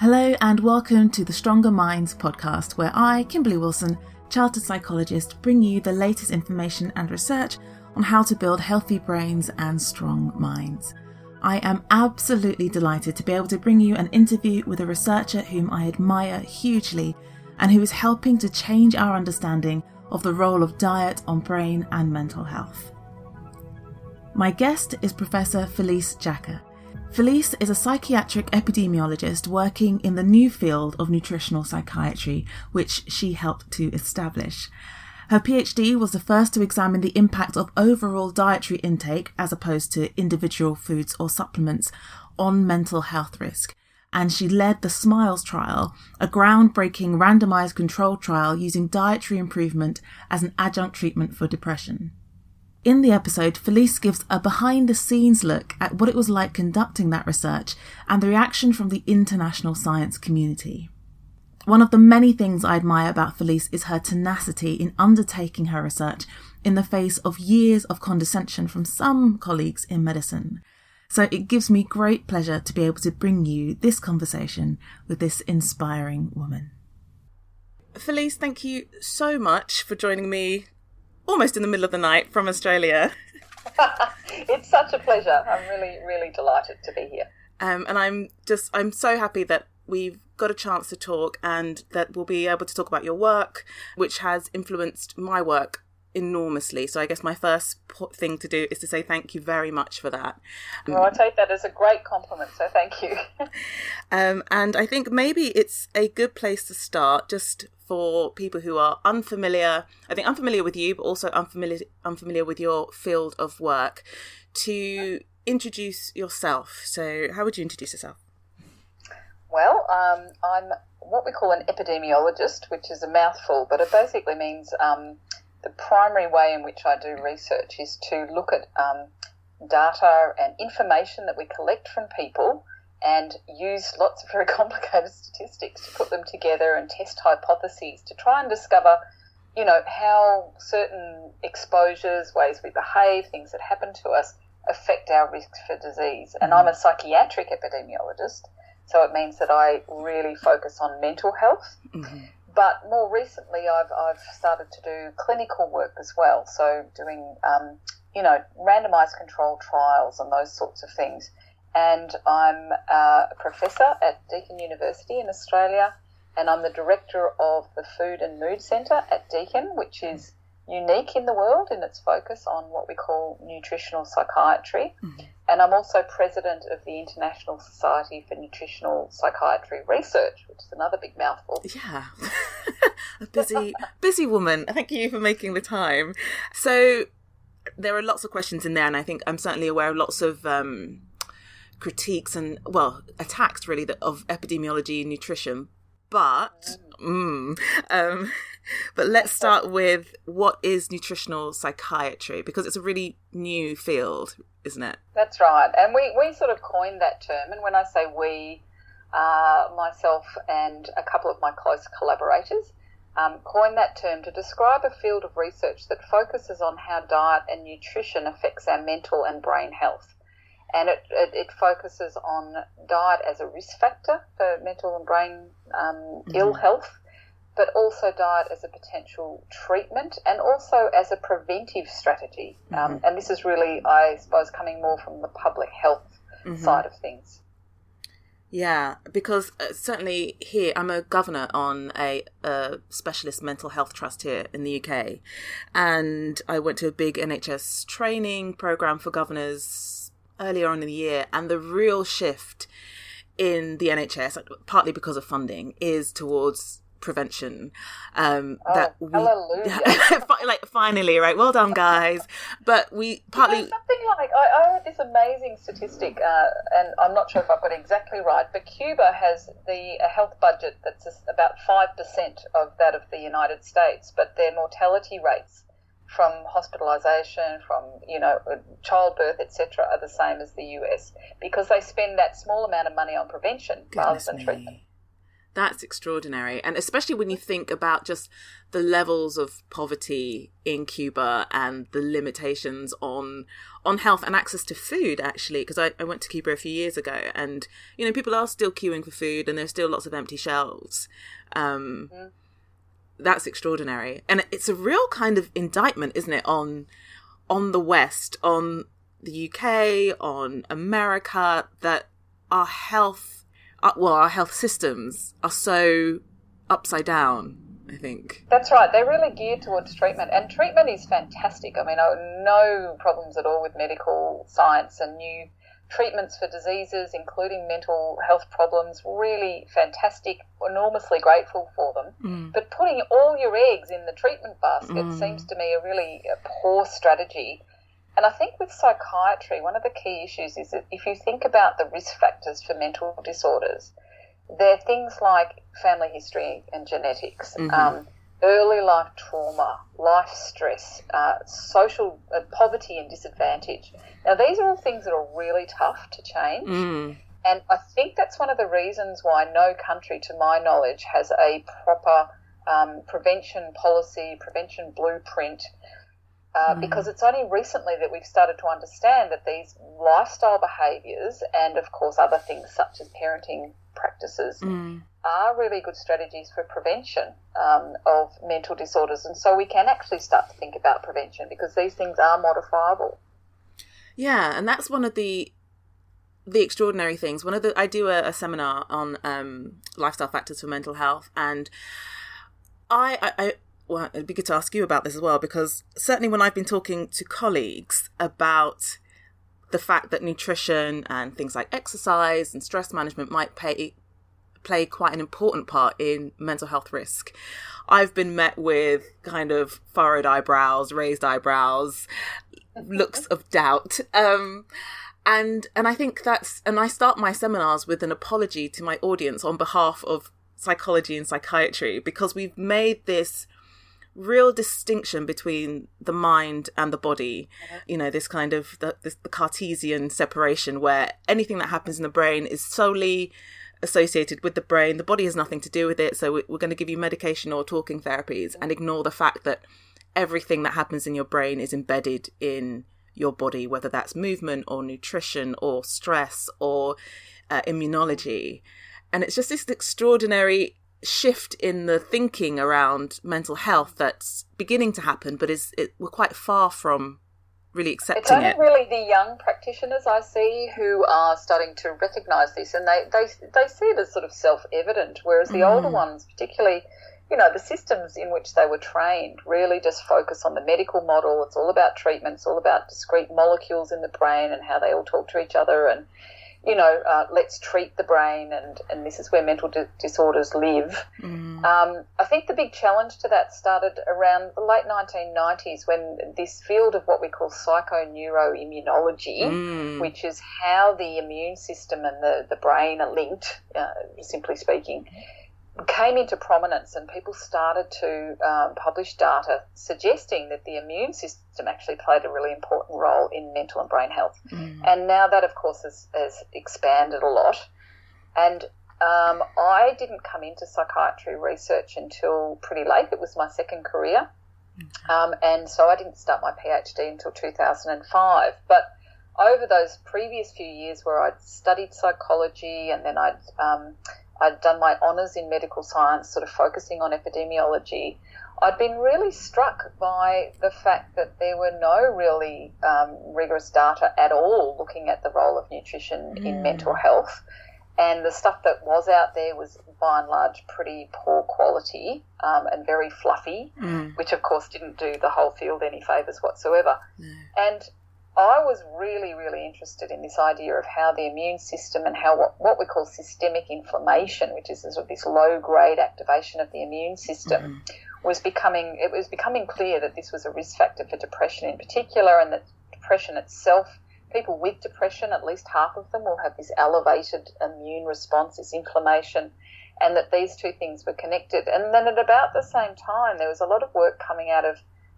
Hello and welcome to the Stronger Minds podcast, where I, Kimberly Wilson, childhood psychologist, bring you the latest information and research on how to build healthy brains and strong minds. I am absolutely delighted to be able to bring you an interview with a researcher whom I admire hugely and who is helping to change our understanding of the role of diet on brain and mental health. My guest is Professor Felice Jacka. Felice is a psychiatric epidemiologist working in the new field of nutritional psychiatry, which she helped to establish. Her PhD was the first to examine the impact of overall dietary intake, as opposed to individual foods or supplements, on mental health risk. And she led the SMILES trial, a groundbreaking randomized control trial using dietary improvement as an adjunct treatment for depression. In the episode, Felice gives a behind-the-scenes look at what it was like conducting that research and the reaction from the international science community. One of the many things I admire about Felice is her tenacity in undertaking her research in the face of years of condescension from some colleagues in medicine. So it gives me great pleasure to be able to bring you this conversation with this inspiring woman. Felice, thank you so much for joining me almost in the middle of the night from Australia. It's such a pleasure. I'm really, really delighted to be here. And I'm so happy that we've got a chance to talk and that we'll be able to talk about your work, which has influenced my work enormously. So I guess my first thing to do is to say thank you very much for that. Well, I take that as a great compliment, so thank you. And I think maybe it's a good place to start, just for people who are unfamiliar with you, but also unfamiliar with your field of work, to introduce yourself. So how would you introduce yourself? Well, I'm what we call an epidemiologist, which is a mouthful, but it basically means the primary way in which I do research is to look at data and information that we collect from people and use lots of very complicated statistics to put them together and test hypotheses to try and discover, you know, how certain exposures, ways we behave, things that happen to us affect our risk for disease. And I'm a psychiatric epidemiologist, so it means that I really focus on mental health. Mm-hmm. But more recently, I've started to do clinical work as well, so doing, randomized control trials and those sorts of things. And I'm a professor at Deakin University in Australia, and I'm the director of the Food and Mood Center at Deakin, which is unique in the world in its focus on what we call nutritional psychiatry. Mm-hmm. And I'm also president of the International Society for Nutritional Psychiatry Research, which is another big mouthful. Yeah, a busy woman. Thank you for making the time. So there are lots of questions in there, and I think I'm certainly aware of lots of critiques and, well, attacks really of epidemiology and nutrition, but let's start with what is nutritional psychiatry, because it's a really new field, isn't it? That's right, and we sort of coined that term, and when I say we, myself and a couple of my close collaborators coined that term to describe a field of research that focuses on how diet and nutrition affects our mental and brain health. And it focuses on diet as a risk factor for mental and brain ill health, but also diet as a potential treatment and also as a preventive strategy. And this is really, I suppose, coming more from the public health side of things. Yeah, because certainly here, I'm a governor on a specialist mental health trust here in the UK. And I went to a big NHS training program for governors earlier on in the year. And the real shift in the NHS, partly because of funding, is towards prevention. Finally, right? Well done, guys. But we partly something like I heard this amazing statistic, and I'm not sure if I've got it exactly right, but Cuba has a health budget that's about 5% of that of the United States, but their mortality rates from hospitalisation, from childbirth, etc., are the same as the US because they spend that small amount of money on prevention rather than treatment. That's extraordinary. And especially when you think about just the levels of poverty in Cuba and the limitations on health and access to food, actually, because I went to Cuba a few years ago and, people are still queuing for food and there's still lots of empty shelves. That's extraordinary. And it's a real kind of indictment, isn't it, on the West, on the UK, on America, that our health... our health systems are so upside down, I think. That's right. They're really geared towards treatment. And treatment is fantastic. I mean, no problems at all with medical science and new treatments for diseases, including mental health problems. Really fantastic. Enormously grateful for them. Mm. But putting all your eggs in the treatment basket seems to me a really poor strategy. And I think with psychiatry, one of the key issues is that if you think about the risk factors for mental disorders, they're things like family history and genetics, early life trauma, life stress, social poverty and disadvantage. Now, these are all things that are really tough to change. And I think that's one of the reasons why no country, to my knowledge, has a proper prevention policy, prevention blueprint, because it's only recently that we've started to understand that these lifestyle behaviours and, of course, other things such as parenting practices are really good strategies for prevention of mental disorders. And so we can actually start to think about prevention because these things are modifiable. Yeah, and that's one of the extraordinary things. I do a seminar on lifestyle factors for mental health, and well, it'd be good to ask you about this as well, because certainly when I've been talking to colleagues about the fact that nutrition and things like exercise and stress management might play quite an important part in mental health risk, I've been met with kind of furrowed eyebrows, raised eyebrows, looks of doubt. And I think and I start my seminars with an apology to my audience on behalf of psychology and psychiatry, because we've made this real distinction between the mind and the body, this kind of the Cartesian separation where anything that happens in the brain is solely associated with the brain. The body has nothing to do with it. So we're going to give you medication or talking therapies and ignore the fact that everything that happens in your brain is embedded in your body, whether that's movement or nutrition or stress or immunology. And it's just this extraordinary shift in the thinking around mental health that's beginning to happen, but we're quite far from really accepting it. It's only really the young practitioners I see who are starting to recognise this, and they see it as sort of self-evident, whereas the older ones, particularly, the systems in which they were trained really just focus on the medical model. It's all about treatment, it's all about discrete molecules in the brain and how they all talk to each other and let's treat the brain and this is where mental disorders live. I think the big challenge to that started around the late 1990s when this field of what we call psychoneuroimmunology, which is how the immune system and the brain are linked, simply speaking, came into prominence, and people started to publish data suggesting that the immune system actually played a really important role in mental and brain health. And now that, of course, has expanded a lot. And I didn't come into psychiatry research until pretty late. It was my second career. And so I didn't start my PhD until 2005. But over those previous few years where I'd studied psychology and then I'd I'd done my honours in medical science, sort of focusing on epidemiology, I'd been really struck by the fact that there were no really rigorous data at all looking at the role of nutrition in mental health. And the stuff that was out there was, by and large, pretty poor quality and very fluffy, which, of course, didn't do the whole field any favours whatsoever. And I was really, really interested in this idea of how the immune system and how what we call systemic inflammation, which is sort of this low-grade activation of the immune system, was becoming clear that this was a risk factor for depression in particular, and that depression itself, people with depression, at least half of them, will have this elevated immune response, this inflammation, and that these two things were connected. And then at about the same time, there was a lot of work coming out of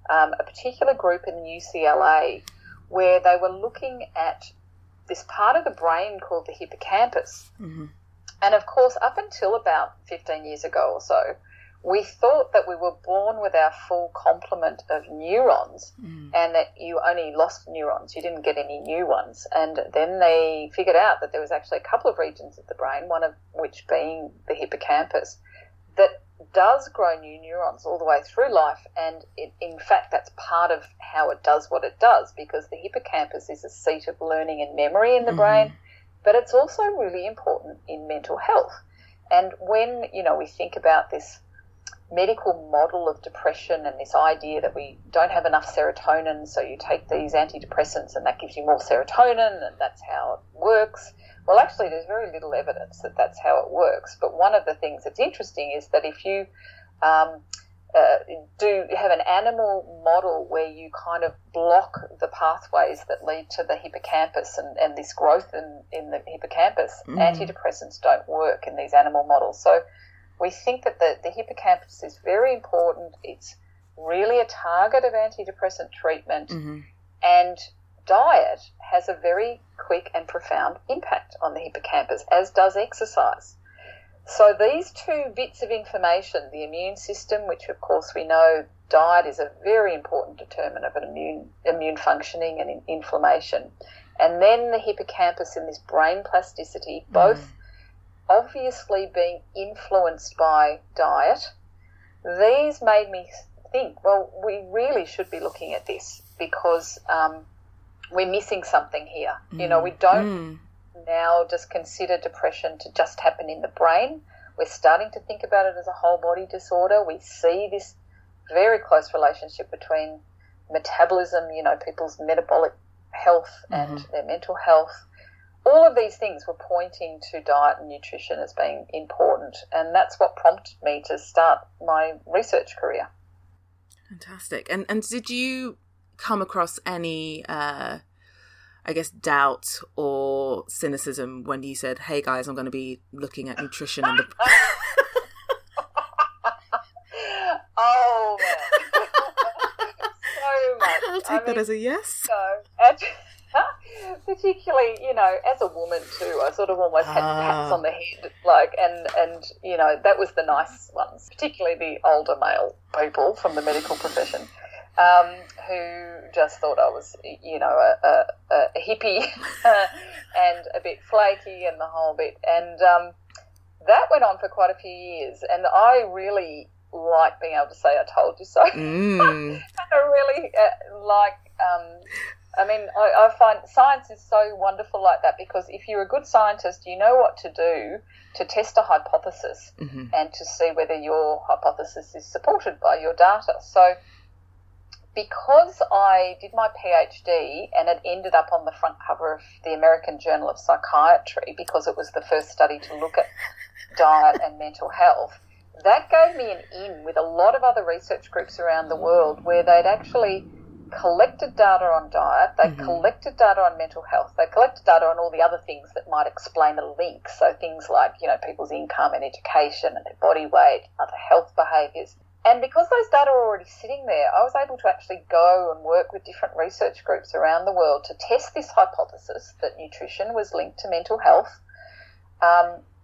a particular group in UCLA where they were looking at this part of the brain called the hippocampus. And, of course, up until about 15 years ago or so, we thought that we were born with our full complement of neurons and that you only lost neurons, you didn't get any new ones. And then they figured out that there was actually a couple of regions of the brain, one of which being the hippocampus, that does grow new neurons all the way through life, and in fact that's part of how it does what it does, because the hippocampus is a seat of learning and memory in the brain, but it's also really important in mental health. And when, you know, we think about this medical model of depression and this idea that we don't have enough serotonin, so you take these antidepressants and that gives you more serotonin and that's how it works. Well, actually, there's very little evidence that that's how it works. But one of the things that's interesting is that if you do have an animal model where you kind of block the pathways that lead to the hippocampus and this growth in the hippocampus, antidepressants don't work in these animal models. So we think that the hippocampus is very important. It's really a target of antidepressant treatment, and diet has a very quick and profound impact on the hippocampus, as does exercise. So these two bits of information, the immune system, which of course we know diet is a very important determinant of an immune functioning and inflammation, and then the hippocampus and this brain plasticity, both obviously being influenced by diet, these made me think, well, we really should be looking at this because we're missing something here. You know, we don't now just consider depression to just happen in the brain. We're starting to think about it as a whole body disorder. We see this very close relationship between metabolism, you know, people's metabolic health and their mental health. All of these things were pointing to diet and nutrition as being important, and that's what prompted me to start my research career. Fantastic. And did you come across any, doubt or cynicism when you said, hey, guys, I'm going to be looking at nutrition? And the... Oh, man. So much. I'll take that as a yes. So, particularly, you know, as a woman too, I sort of almost had pats on the head, like, and you know, that was the nice ones, particularly the older male people from the medical profession. Who just thought I was, you know, a hippie and a bit flaky and the whole bit. And that went on for quite a few years. And I really like being able to say, I told you so. And I really I find science is so wonderful like that, because if you're a good scientist, you know what to do to test a hypothesis and to see whether your hypothesis is supported by your data. So, because I did my PhD and it ended up on the front cover of the American Journal of Psychiatry, because it was the first study to look at diet and mental health, that gave me an in with a lot of other research groups around the world where they'd actually collected data on diet, they collected data on mental health, they collected data on all the other things that might explain a link, so things like, you know, people's income and education and their body weight, other health behaviours. And because those data were already sitting there, I was able to actually go and work with different research groups around the world to test this hypothesis that nutrition was linked to mental health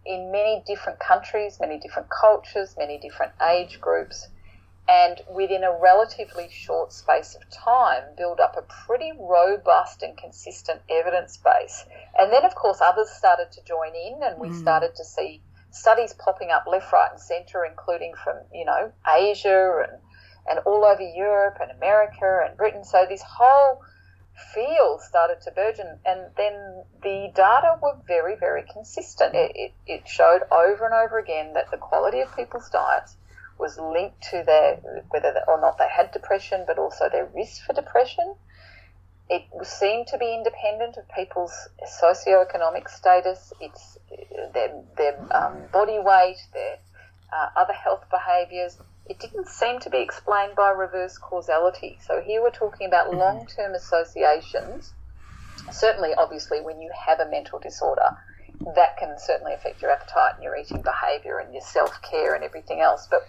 in many different countries, many different cultures, many different age groups, and within a relatively short space of time build up a pretty robust and consistent evidence base. And then, of course, others started to join in, and we started to see studies popping up left, right and centre, including from, you know, Asia and all over Europe and America and Britain. So this whole field started to burgeon, and then the data were very, very consistent. It showed over and over again that the quality of people's diets was linked to their, whether or not they had depression, but also their risk for depression. It seemed to be independent of people's socioeconomic status, it's their body weight, their other health behaviours. It didn't seem to be explained by reverse causality. So here we're talking about long-term associations. Certainly, obviously, when you have a mental disorder, that can certainly affect your appetite and your eating behaviour and your self-care and everything else. But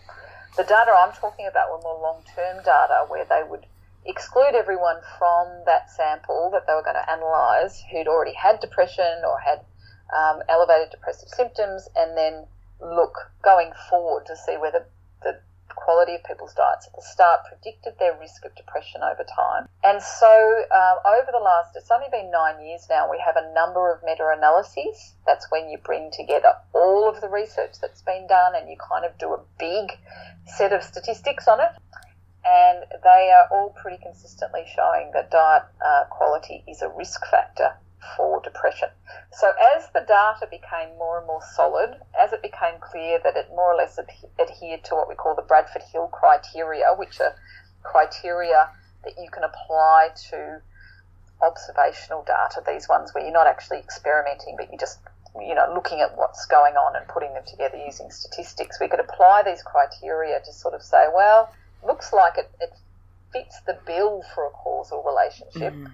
the data I'm talking about were more long-term data where they would exclude everyone from that sample that they were going to analyse who'd already had depression or had elevated depressive symptoms, and then look going forward to see whether the quality of people's diets at the start predicted their risk of depression over time. And so over the last, it's only been 9 years now, we have a number of meta-analyses. That's when you bring together all of the research that's been done and you kind of do a big set of statistics on it. And they are all pretty consistently showing that diet quality is a risk factor for depression. So as the data became more and more solid, as it became clear that it more or less adhered to what we call the Bradford Hill criteria, which are criteria that you can apply to observational data, these ones where you're not actually experimenting, but you're just, you know, looking at what's going on and putting them together using statistics. We could apply these criteria to sort of say, well, looks like it fits the bill for a causal relationship. Mm.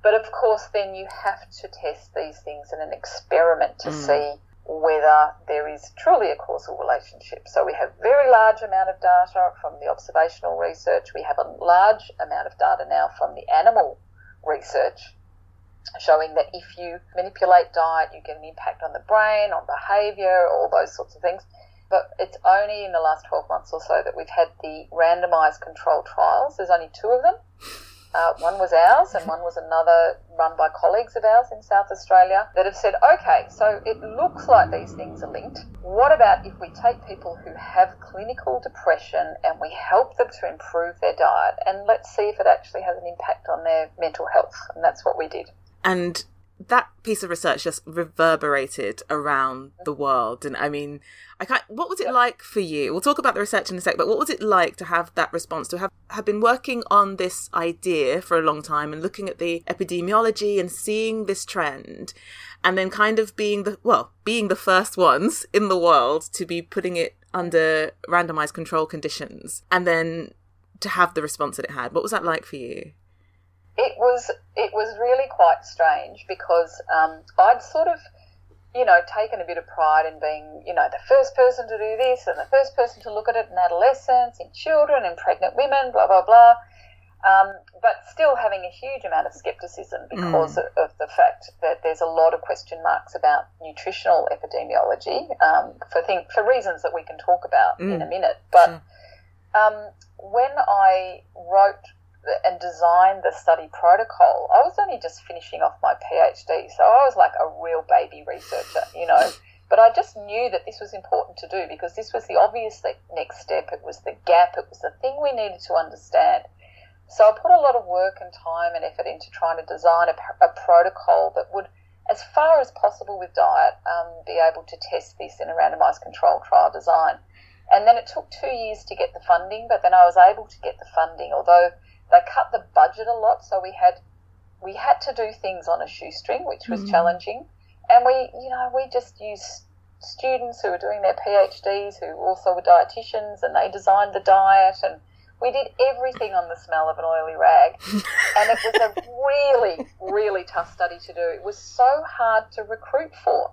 But, of course, then you have to test these things in an experiment to see whether there is truly a causal relationship. So we have very large amount of data from the observational research. We have a large amount of data now from the animal research showing that if you manipulate diet, you get an impact on the brain, on behaviour, all those sorts of things. But it's only in the last 12 months or so that we've had the randomized control trials. There's only two of them. One was ours and one was another run by colleagues of ours in South Australia that have said, okay, so it looks like these things are linked. What about if we take people who have clinical depression and we help them to improve their diet, and let's see if it actually has an impact on their mental health? And that's what we did. And that piece of research just reverberated around the world. And I mean, what was it like for you? We'll talk about the research in a sec, but what was it like to have that response, to have been working on this idea for a long time and looking at the epidemiology and seeing this trend, and then kind of being the first ones in the world to be putting it under randomized control conditions, and then to have the response that it had? What was that like for you? It was really quite strange because I'd sort of, you know, taken a bit of pride in being, you know, the first person to do this and the first person to look at it in adolescents, in children, in pregnant women, blah, blah, blah, but still having a huge amount of scepticism because of the fact that there's a lot of question marks about nutritional epidemiology for reasons that we can talk about in a minute. But when I wrote and designed the study protocol, I was only just finishing off my PhD, so I was like a real baby researcher, you know. But I just knew that this was important to do because this was the obvious next step. It was the gap. It was the thing we needed to understand. So I put a lot of work and time and effort into trying to design a protocol that would, as far as possible with diet, be able to test this in a randomised control trial design. And then it took 2 years to get the funding, but then I was able to get the funding, although they cut the budget a lot, so we had to do things on a shoestring, which was challenging. And we just used students who were doing their PhDs who also were dietitians, and they designed the diet, and we did everything on the smell of an oily rag. And it was a really, really tough study to do. It was so hard to recruit for.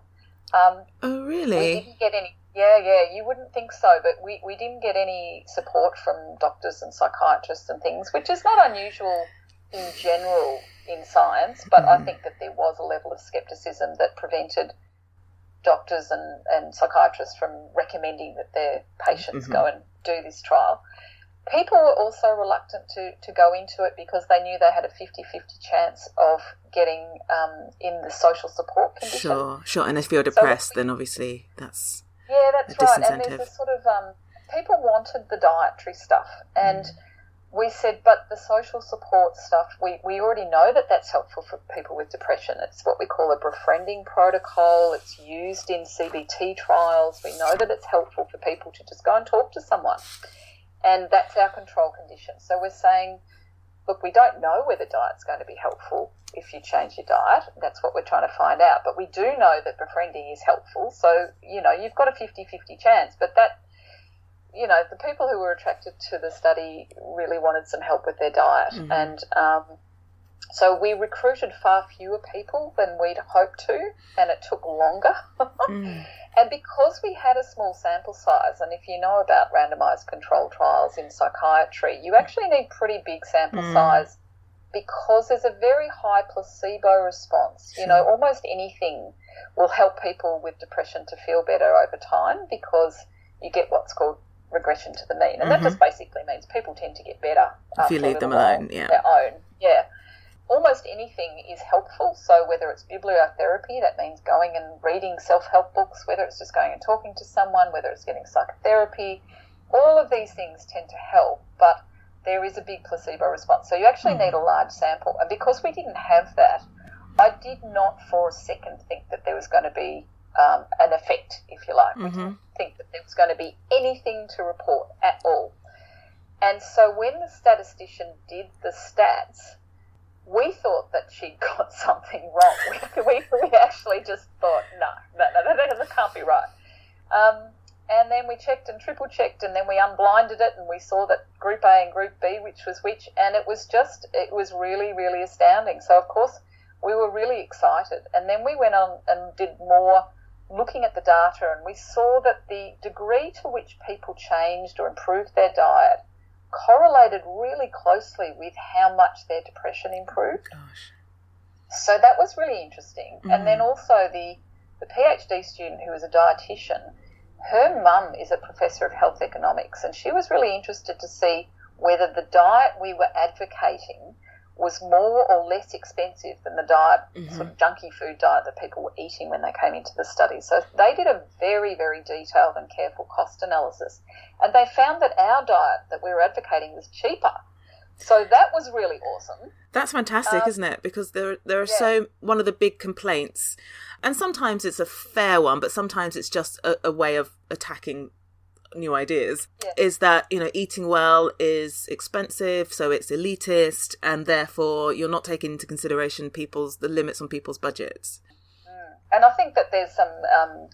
Oh, really? We didn't get any. Yeah, you wouldn't think so, but we didn't get any support from doctors and psychiatrists and things, which is not unusual in general in science, but I think that there was a level of scepticism that prevented doctors and psychiatrists from recommending that their patients go and do this trial. People were also reluctant to go into it because they knew they had a 50-50 chance of getting in the social support condition. Sure, and if you're depressed, then obviously that's... Yeah, that's right. And there's this sort of people wanted the dietary stuff, and we said, but the social support stuff, we already know that that's helpful for people with depression. It's what we call a befriending protocol. It's used in CBT trials. We know that it's helpful for people to just go and talk to someone, and that's our control condition. So we're saying, look, we don't know whether diet's going to be helpful if you change your diet. That's what we're trying to find out. But we do know that befriending is helpful. So, you know, you've got a 50-50 chance. But that, you know, the people who were attracted to the study really wanted some help with their diet. Mm-hmm. And so we recruited far fewer people than we'd hoped to, and it took longer. And because we had a small sample size, and if you know about randomized control trials in psychiatry, you actually need pretty big sample size because there's a very high placebo response. Sure. You know, almost anything will help people with depression to feel better over time because you get what's called regression to the mean. And that just basically means people tend to get better. If you leave them alone, yeah. Almost anything is helpful, so whether it's bibliotherapy, that means going and reading self-help books, whether it's just going and talking to someone, whether it's getting psychotherapy, all of these things tend to help, but there is a big placebo response. So you actually need a large sample. And because we didn't have that, I did not for a second think that there was going to be an effect, if you like. We didn't think that there was going to be anything to report at all. And so when the statistician did the stats, we thought that she'd got something wrong. We actually just thought, no, that can't be right. And then we checked and triple-checked, and then we unblinded it, and we saw that Group A and Group B, which was which, and it was really, really astounding. So, of course, we were really excited. And then we went on and did more looking at the data, and we saw that the degree to which people changed or improved their diet correlated really closely with how much their depression improved. Gosh. So that was really interesting. And then also the PhD student who was a dietitian, her mum is a professor of health economics, and she was really interested to see whether the diet we were advocating was more or less expensive than the diet, sort of junky food diet that people were eating when they came into the study. So they did a very, very detailed and careful cost analysis, and they found that our diet that we were advocating was cheaper. So that was really awesome. That's fantastic, isn't it? Because there are so one of the big complaints, and sometimes it's a fair one, but sometimes it's just a way of attacking new ideas, is that, you know, eating well is expensive, so it's elitist, and therefore you're not taking into consideration the limits on people's budgets. And I think that there's some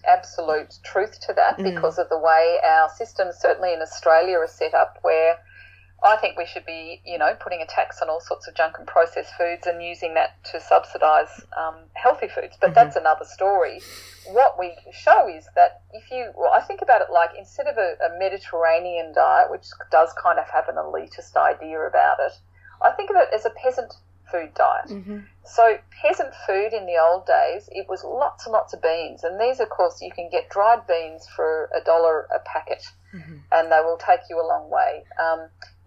absolute truth to that because of the way our systems, certainly in Australia, are set up, where I think we should be, you know, putting a tax on all sorts of junk and processed foods and using that to subsidise healthy foods. But that's another story. What we show is that I think about it like, instead of a Mediterranean diet, which does kind of have an elitist idea about it, I think of it as a peasant food diet. So peasant food in the old days, it was lots and lots of beans, and these, of course, you can get dried beans for $1 a packet, and they will take you a long way.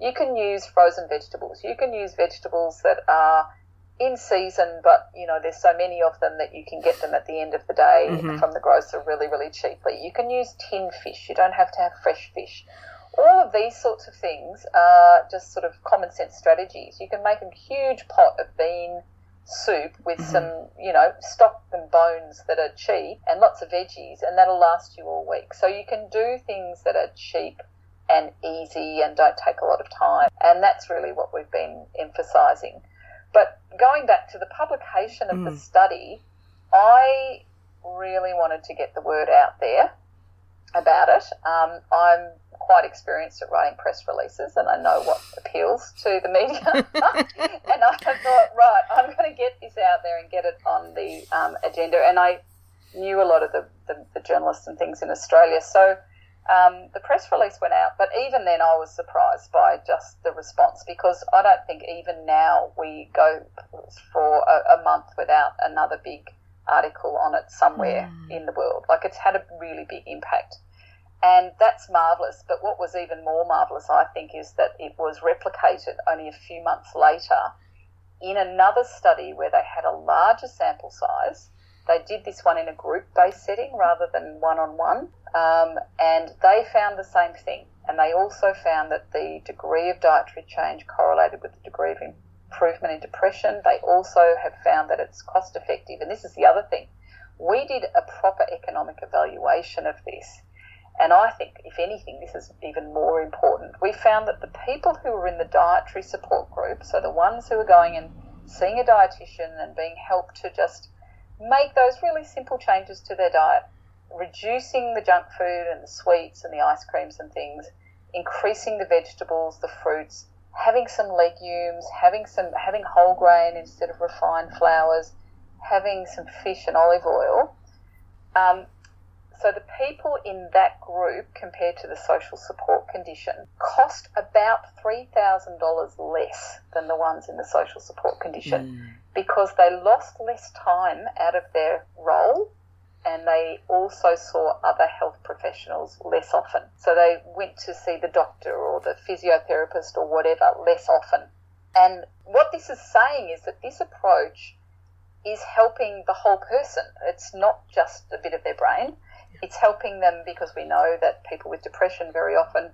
You can use frozen vegetables. You can use vegetables that are in season, but, you know, there's so many of them that you can get them at the end of the day from the grocer really, really cheaply. You can use tinned fish. You don't have to have fresh fish. All of these sorts of things are just sort of common sense strategies. You can make a huge pot of bean soup with some, you know, stock and bones that are cheap and lots of veggies, and that'll last you all week. So you can do things that are cheap and easy and don't take a lot of time, and that's really what we've been emphasising. But going back to the publication of the study, I really wanted to get the word out there about it. I'm quite experienced at writing press releases, and I know what appeals to the media. And I thought, right, I'm going to get this out there and get it on the agenda. And I knew a lot of the journalists and things in Australia, so the press release went out, but even then I was surprised by just the response, because I don't think even now we go for a month without another big article on it somewhere in the world. Like, it's had a really big impact, and that's marvellous. But what was even more marvellous, I think, is that it was replicated only a few months later in another study where they had a larger sample size, They did this one in a group-based setting rather than one-on-one, and they found the same thing. And they also found that the degree of dietary change correlated with the degree of improvement in depression. They also have found that it's cost-effective. And this is the other thing. We did a proper economic evaluation of this. And I think, if anything, this is even more important. We found that the people who were in the dietary support group, so the ones who are going and seeing a dietitian and being helped to just make those really simple changes to their diet, reducing the junk food and the sweets and the ice creams and things, increasing the vegetables, the fruits, having some legumes, having whole grain instead of refined flours, having some fish and olive oil. So the people in that group, compared to the social support condition, cost about $3,000 less than the ones in the social support condition because they lost less time out of their role, and they also saw other health professionals less often. So they went to see the doctor or the physiotherapist or whatever less often. And what this is saying is that this approach is helping the whole person. It's not just a bit of their brain. It's helping them because we know that people with depression very often,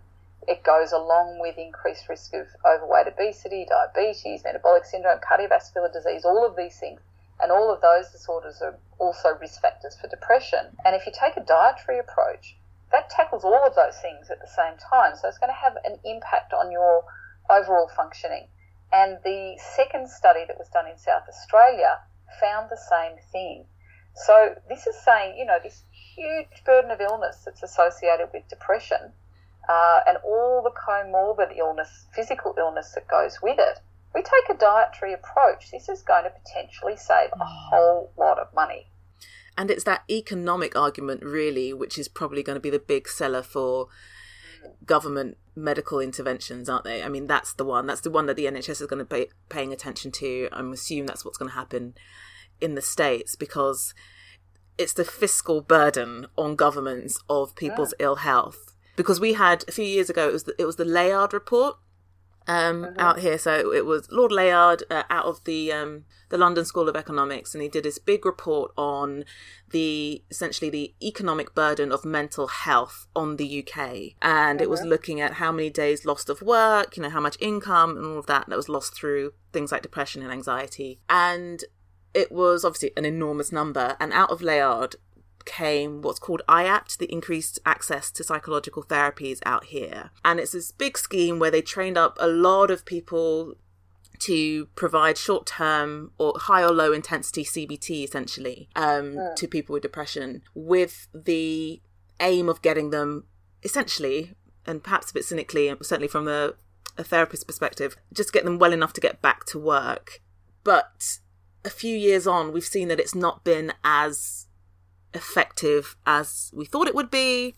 it goes along with increased risk of overweight, obesity, diabetes, metabolic syndrome, cardiovascular disease, all of these things. And all of those disorders are also risk factors for depression. And if you take a dietary approach, that tackles all of those things at the same time. So it's going to have an impact on your overall functioning. And the second study that was done in South Australia found the same thing. So this is saying, you know, this huge burden of illness that's associated with depression and all the comorbid illness, physical illness that goes with it, we take a dietary approach, this is going to potentially save a whole lot of money. And it's that economic argument, really, which is probably going to be the big seller for government medical interventions, aren't they? I mean, that's the one. That's the one that the NHS is going to be paying attention to. I'm assuming that's what's going to happen in the States because it's the fiscal burden on governments of people's ill health. Because we had, a few years ago, it was the Layard report out here. So it was Lord Layard out of the London School of Economics, and he did this big report on the economic burden of mental health on the UK. And it was looking at how many days lost of work, you know, how much income and all of that was lost through things like depression and anxiety. And it was obviously an enormous number. And out of Layard came what's called IAPT, the Increased Access to Psychological Therapies out here. And it's this big scheme where they trained up a lot of people to provide short-term or high or low-intensity CBT, essentially, to people with depression, with the aim of getting them, essentially, and perhaps a bit cynically, and certainly from a therapist's perspective, just get them well enough to get back to work. But a few years on, we've seen that it's not been as effective as we thought it would be.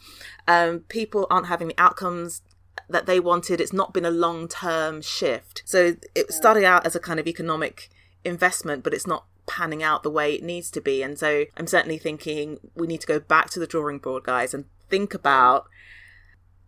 People aren't having the outcomes that they wanted. It's not been a long-term shift. So it started out as a kind of economic investment, but it's not panning out the way it needs to be. And so I'm certainly thinking we need to go back to the drawing board, guys, and think about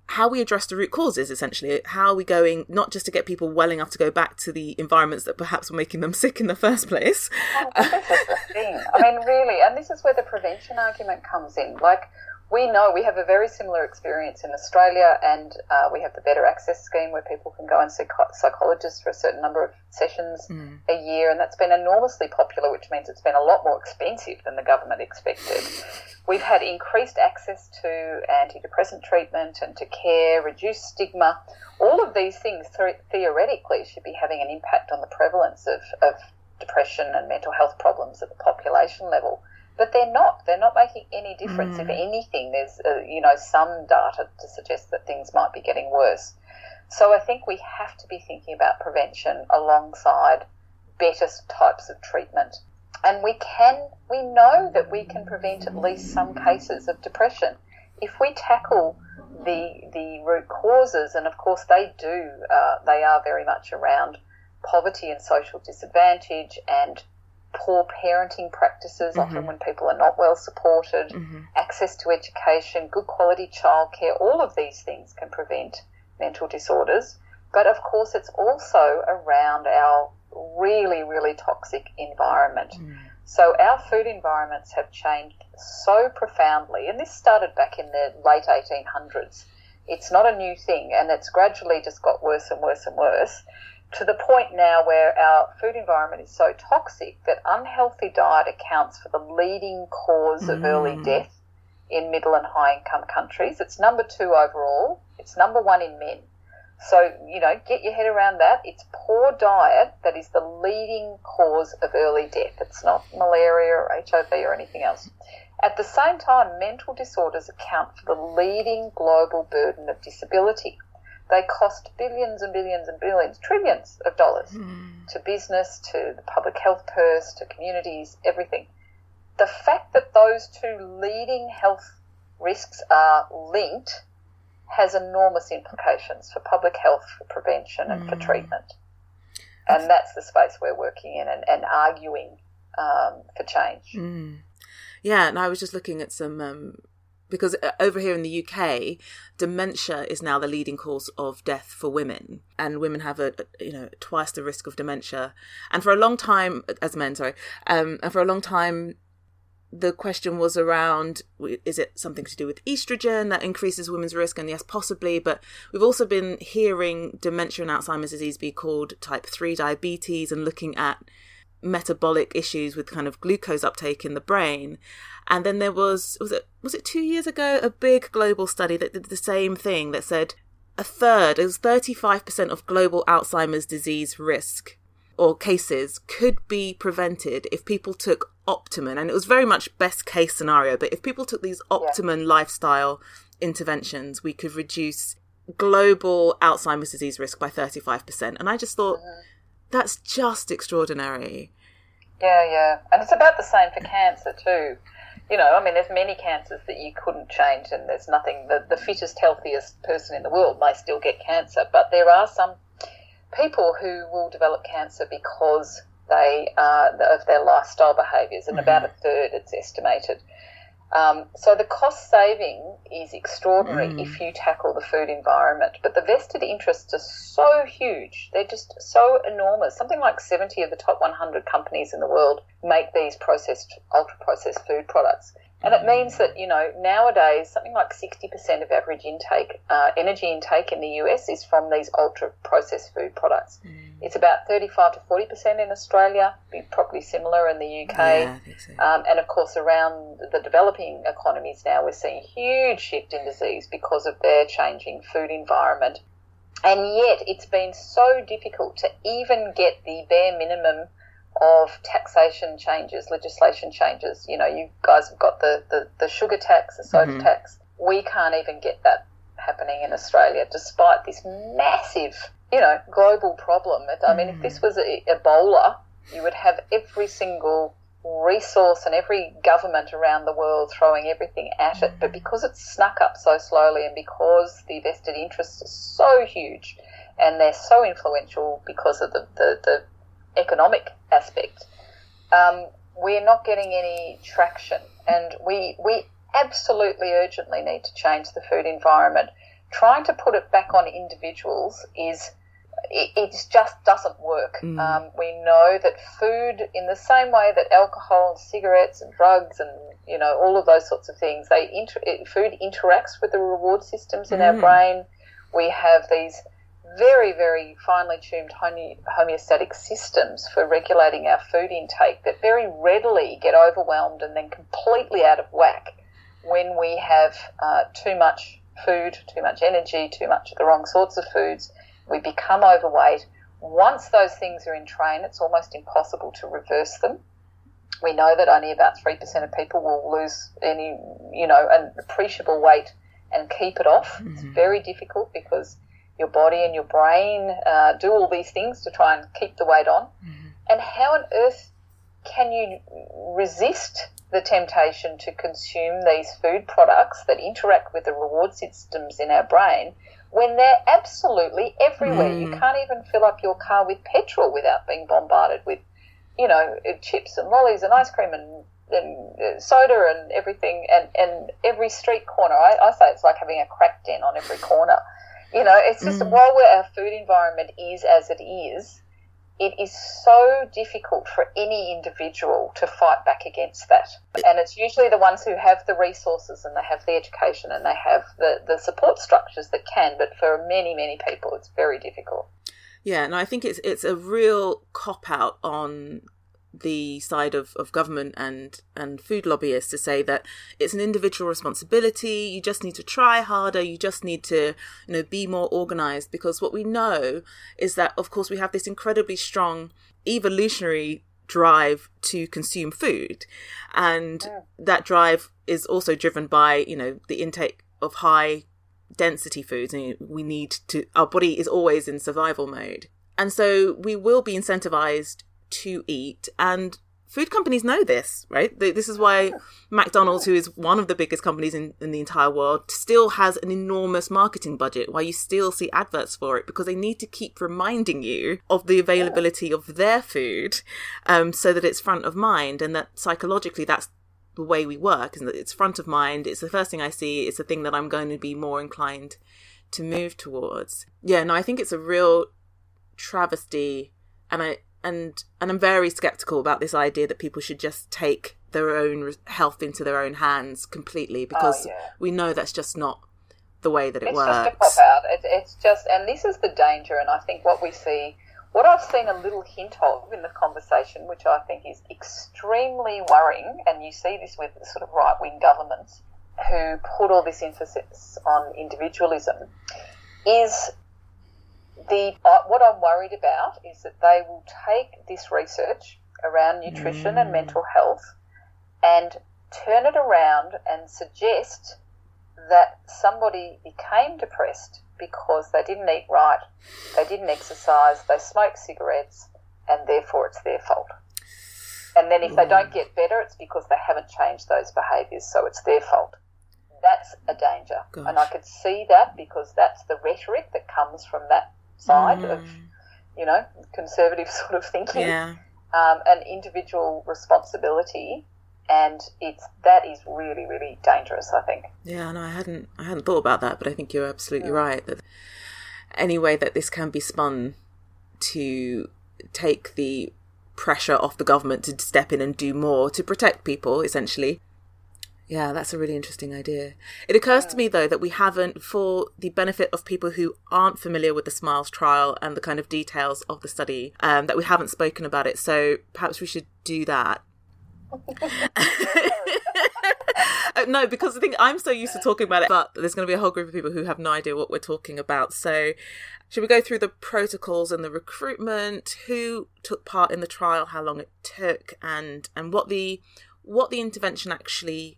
how we address the root causes, essentially. How are we going, not just to get people well enough to go back to the environments that perhaps were making them sick in the first place? Oh, this is the thing. I mean, really, and this is where the prevention argument comes in. Like, we know we have a very similar experience in Australia, and we have the Better Access Scheme where people can go and see psychologists for a certain number of sessions a year, and that's been enormously popular, which means it's been a lot more expensive than the government expected. We've had increased access to antidepressant treatment and to care, reduced stigma. All of these things theoretically should be having an impact on the prevalence of depression and mental health problems at the population level. But they're not. They're not making any difference. If anything, there's, some data to suggest that things might be getting worse. So I think we have to be thinking about prevention alongside better types of treatment. And we know that we can prevent at least some cases of depression if we tackle the root causes. And of course they do, they are very much around poverty and social disadvantage and poor parenting practices, often when people are not well supported, access to education, good quality childcare. All of these things can prevent mental disorders. But of course, it's also around our really, really toxic environment. So our food environments have changed so profoundly, and this started back in the late 1800s. It's not a new thing, and it's gradually just got worse and worse and worse, to the point now where our food environment is so toxic that unhealthy diet accounts for the leading cause of early death in middle and high-income countries. It's number 2 overall. It's number 1 in men. So, you know, get your head around that. It's poor diet that is the leading cause of early death. It's not malaria or HIV or anything else. At the same time, mental disorders account for the leading global burden of disability. They cost billions and billions and billions, trillions of dollars to business, to the public health purse, to communities, everything. The fact that those two leading health risks are linked has enormous implications for public health, for prevention and for treatment. And that's the space we're working in and arguing for change. Yeah, and I was just looking at some, because over here in the UK, dementia is now the leading cause of death for women. And women have, twice the risk of dementia. And for a long time, as men, and for a long time, the question was around, is it something to do with estrogen that increases women's risk? And yes, possibly. But we've also been hearing dementia and Alzheimer's disease be called type 3 diabetes and looking at metabolic issues with kind of glucose uptake in the brain. And then there was it 2 years ago, a big global study that did the same thing that said it was 35% of global Alzheimer's disease risk or cases could be prevented if people took Optimum, and it was very much best case scenario, but if people took these Optimum lifestyle interventions, we could reduce global Alzheimer's disease risk by 35%. And I just thought, that's just extraordinary. Yeah. And it's about the same for cancer too. You know, I mean, there's many cancers that you couldn't change, and there's nothing that the fittest, healthiest person in the world may still get cancer. But there are some people who will develop cancer because they of their lifestyle behaviours, and about 1/3, it's estimated. So the cost saving is extraordinary if you tackle the food environment. But the vested interests are so huge. They're just so enormous. Something like 70 of the top 100 companies in the world make these ultra-processed food products. And it means that, you know, nowadays something like 60% of average energy intake in the US is from these ultra-processed food products. It's about 35 to 40% in Australia, be probably similar in the UK. Yeah, I think so. And, of course, around the developing economies now, we're seeing huge shift in disease because of their changing food environment. And yet it's been so difficult to even get the bare minimum of taxation changes, legislation changes. You know, you guys have got the sugar tax, the soda tax. We can't even get that happening in Australia despite this massive, you know, global problem. I mean, if this was Ebola, you would have every single resource and every government around the world throwing everything at it. But because it's snuck up so slowly and because the vested interests are so huge and they're so influential because of the economic aspect, we're not getting any traction, and we absolutely urgently need to change the food environment. Trying to put it back on individuals it just doesn't work. We know that food, in the same way that alcohol and cigarettes and drugs and, you know, all of those sorts of things, food interacts with the reward systems in our brain. We have these very, very finely tuned homeostatic systems for regulating our food intake that very readily get overwhelmed and then completely out of whack when we have too much food, too much energy, too much of the wrong sorts of foods. We become overweight. Once those things are in train, it's almost impossible to reverse them. We know that only about 3% of people will lose any, you know, an appreciable weight and keep it off. It's very difficult because your body and your brain do all these things to try and keep the weight on. And how on earth can you resist the temptation to consume these food products that interact with the reward systems in our brain when they're absolutely everywhere? You can't even fill up your car with petrol without being bombarded with, you know, chips and lollies and ice cream and soda and everything, and every street corner. I say it's like having a crack den on every corner. You know, it's just while our food environment is as it is, it is so difficult for any individual to fight back against that. And it's usually the ones who have the resources and they have the education and they have the support structures that can, but for many, many people, it's very difficult. Yeah, and I think it's a real cop-out on the side of government and food lobbyists to say that it's an individual responsibility, you just need to try harder, you just need to, you know, be more organised, because what we know is that, of course, we have this incredibly strong evolutionary drive to consume food, and that drive is also driven by, you know, the intake of high density foods, and we need to, our body is always in survival mode, and so we will be incentivized to eat. And food companies know this, right? This is why McDonald's, who is one of the biggest companies in the entire world, still has an enormous marketing budget, why you still see adverts for it, because they need to keep reminding you of the availability of their food, so that it's front of mind, and that psychologically that's the way we work, and that it's front of mind, it's the first thing I see, it's the thing that I'm going to be more inclined to move towards. Yeah, no, I think it's a real travesty, and I'm very skeptical about this idea that people should just take their own health into their own hands completely, because we know that's just not the way that it works. It's just a cop-out. It's just, and this is the danger, and I think what we see, what I've seen a little hint of in the conversation, which I think is extremely worrying, and you see this with the sort of right-wing governments who put all this emphasis on individualism, is what I'm worried about is that they will take this research around nutrition and mental health and turn it around and suggest that somebody became depressed because they didn't eat right, they didn't exercise, they smoked cigarettes, and therefore it's their fault. And then if they don't get better, it's because they haven't changed those behaviours, so it's their fault. That's a danger. Gosh. And I could see that, because that's the rhetoric that comes from that side of, you know, conservative sort of thinking, an individual responsibility, and that is really, really dangerous, I think. Yeah, no, I hadn't thought about that, but I think you're absolutely right that any way that this can be spun to take the pressure off the government to step in and do more to protect people, essentially. Yeah, that's a really interesting idea. It occurs to me, though, that we haven't, for the benefit of people who aren't familiar with the SMILES trial and the kind of details of the study, that we haven't spoken about it. So perhaps we should do that. No, because I think I'm so used to talking about it, but there's going to be a whole group of people who have no idea what we're talking about. So should we go through the protocols and the recruitment, who took part in the trial, how long it took, and what the intervention actually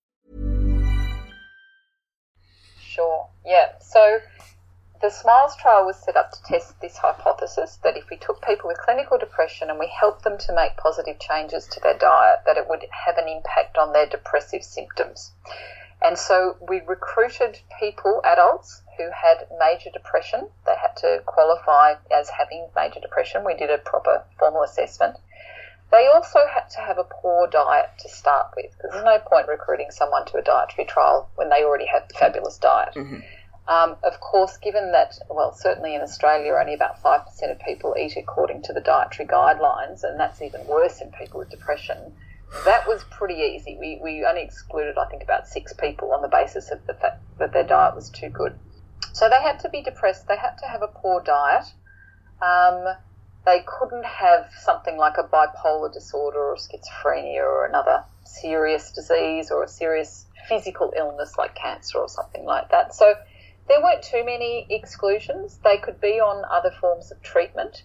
Sure, yeah. So The SMILES trial was set up to test this hypothesis that if we took people with clinical depression and we helped them to make positive changes to their diet, that it would have an impact on their depressive symptoms. And so we recruited people, adults, who had major depression. They had to qualify as having major depression. We did a proper formal assessment. They also had to have a poor diet to start with, because there's no point recruiting someone to a dietary trial when they already have a fabulous diet. Mm-hmm. Of course, given that, well, certainly in Australia, only about 5% of people eat according to the dietary guidelines, and that's even worse in people with depression, that was pretty easy. We only excluded, I think, about 6 people on the basis of the fact that their diet was too good. So they had to be depressed. They had to have a poor diet. They couldn't have something like a bipolar disorder or schizophrenia or another serious disease or a serious physical illness like cancer or something like that. So there weren't too many exclusions. They could be on other forms of treatment,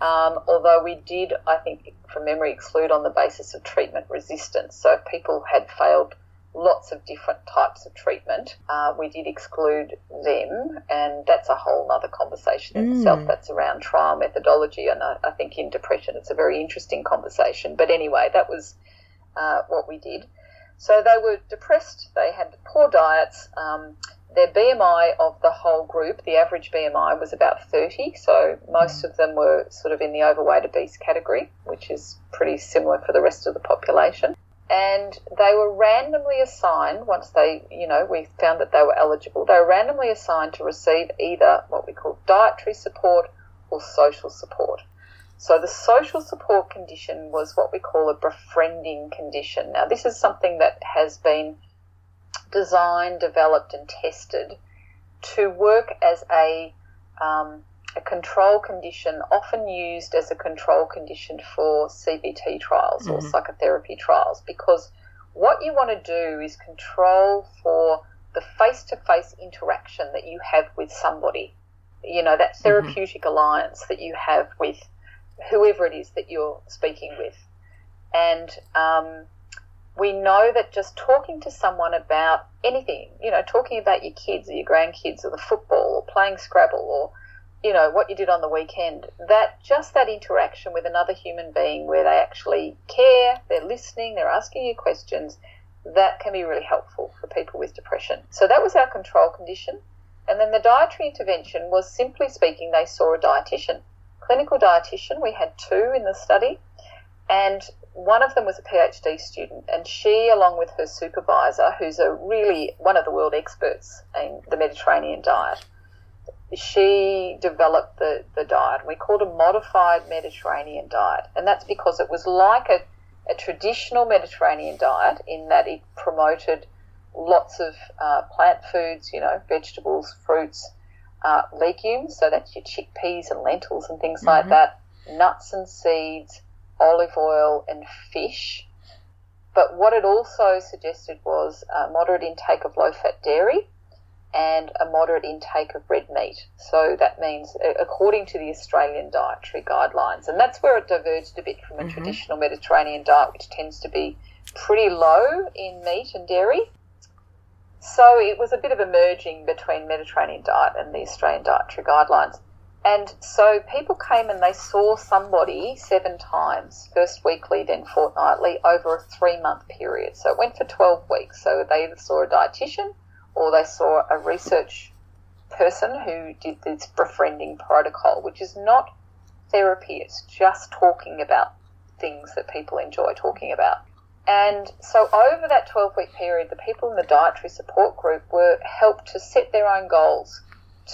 although we did, I think, from memory, exclude on the basis of treatment resistance. So if people had failed lots of different types of treatment, we did exclude them, and that's a whole other conversation in itself. That's around trial methodology, and I think in depression it's a very interesting conversation. But anyway, that was what we did. So they were depressed, they had poor diets. Their BMI of the whole group, the average BMI was about 30, so most of them were sort of in the overweight obese category, which is pretty similar for the rest of the population. And they were randomly assigned, once they, we found that they were eligible, they were randomly assigned to receive either what we call dietary support or social support. So the social support condition was what we call a befriending condition. Now, this is something that has been designed, developed and tested to work as a control condition, often used as a control condition for CBT trials or psychotherapy trials, because what you want to do is control for the face-to-face interaction that you have with somebody, that therapeutic alliance that you have with whoever it is that you're speaking with. And we know that just talking to someone about anything, talking about your kids or your grandkids or the football or playing Scrabble or, what you did on the weekend, that just that interaction with another human being where they actually care, they're listening, they're asking you questions, that can be really helpful for people with depression. So that was our control condition. And then the dietary intervention was, simply speaking, they saw a dietitian, clinical dietitian. We had 2 in the study, and one of them was a PhD student, and she, along with her supervisor, who's one of the world experts in the Mediterranean diet, she developed the diet. We called it a modified Mediterranean diet, and that's because it was like a traditional Mediterranean diet in that it promoted lots of plant foods, vegetables, fruits, legumes, so that's your chickpeas and lentils and things like that, nuts and seeds, olive oil and fish. But what it also suggested was a moderate intake of low-fat dairy and a moderate intake of red meat. So that means according to the Australian dietary guidelines. And that's where it diverged a bit from a traditional Mediterranean diet, which tends to be pretty low in meat and dairy. So it was a bit of a merging between Mediterranean diet and the Australian dietary guidelines. And so people came and they saw somebody 7 times, first weekly, then fortnightly, over a 3-month period. So it went for 12 weeks. So they either saw a dietitian or they saw a research person who did this befriending protocol, which is not therapy. It's just talking about things that people enjoy talking about. And so over that 12-week period, the people in the dietary support group were helped to set their own goals,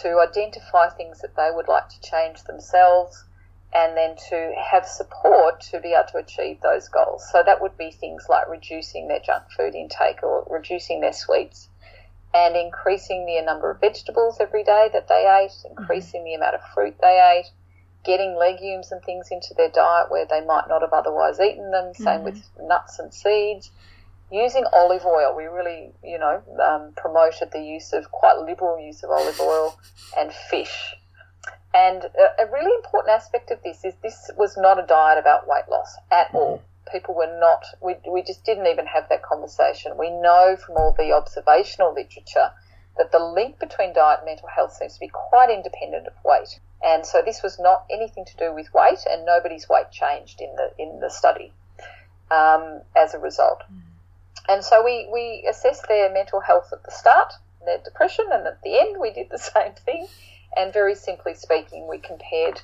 to identify things that they would like to change themselves, and then to have support to be able to achieve those goals. So that would be things like reducing their junk food intake or reducing their sweets and increasing the number of vegetables every day that they ate, increasing the amount of fruit they ate, getting legumes and things into their diet where they might not have otherwise eaten them, same with nuts and seeds. Using olive oil, we really, promoted the use of quite liberal use of olive oil and fish. And a really important aspect of this is this was not a diet about weight loss at all. People were not, we just didn't even have that conversation. We know from all the observational literature that the link between diet and mental health seems to be quite independent of weight. And so this was not anything to do with weight, and nobody's weight changed in the study as a result. And so we assessed their mental health at the start, their depression, and at the end we did the same thing. And very simply speaking, we compared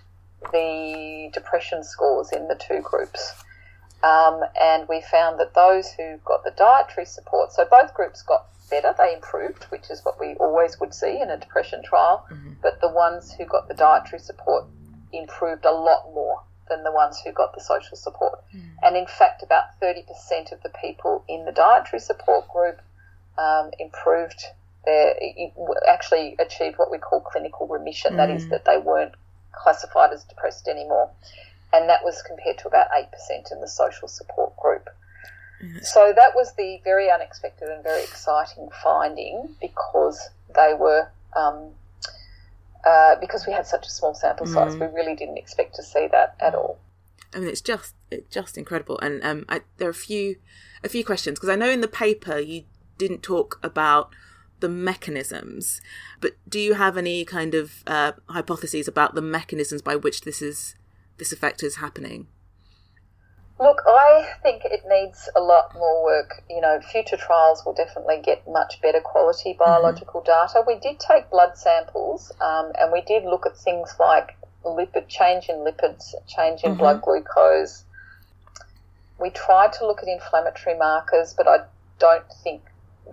the depression scores in the two groups. And we found that those who got the dietary support, so both groups got better, they improved, which is what we always would see in a depression trial, but the ones who got the dietary support improved a lot more than the ones who got the social support. And in fact, about 30% of the people in the dietary support group improved their, actually achieved what we call clinical remission, that is that they weren't classified as depressed anymore. And that was compared to about 8% in the social support group. So that was the very unexpected and very exciting finding, because they were because we had such a small sample size, we really didn't expect to see that at all. I mean, it's just incredible. And there are a few questions, because I know in the paper you didn't talk about the mechanisms, but do you have any kind of hypotheses about the mechanisms by which this effect is happening? Look, I think it needs a lot more work. You know, future trials will definitely get much better quality biological data. We did take blood samples, and we did look at things like lipid change in lipids, change in blood glucose. We tried to look at inflammatory markers, but I don't think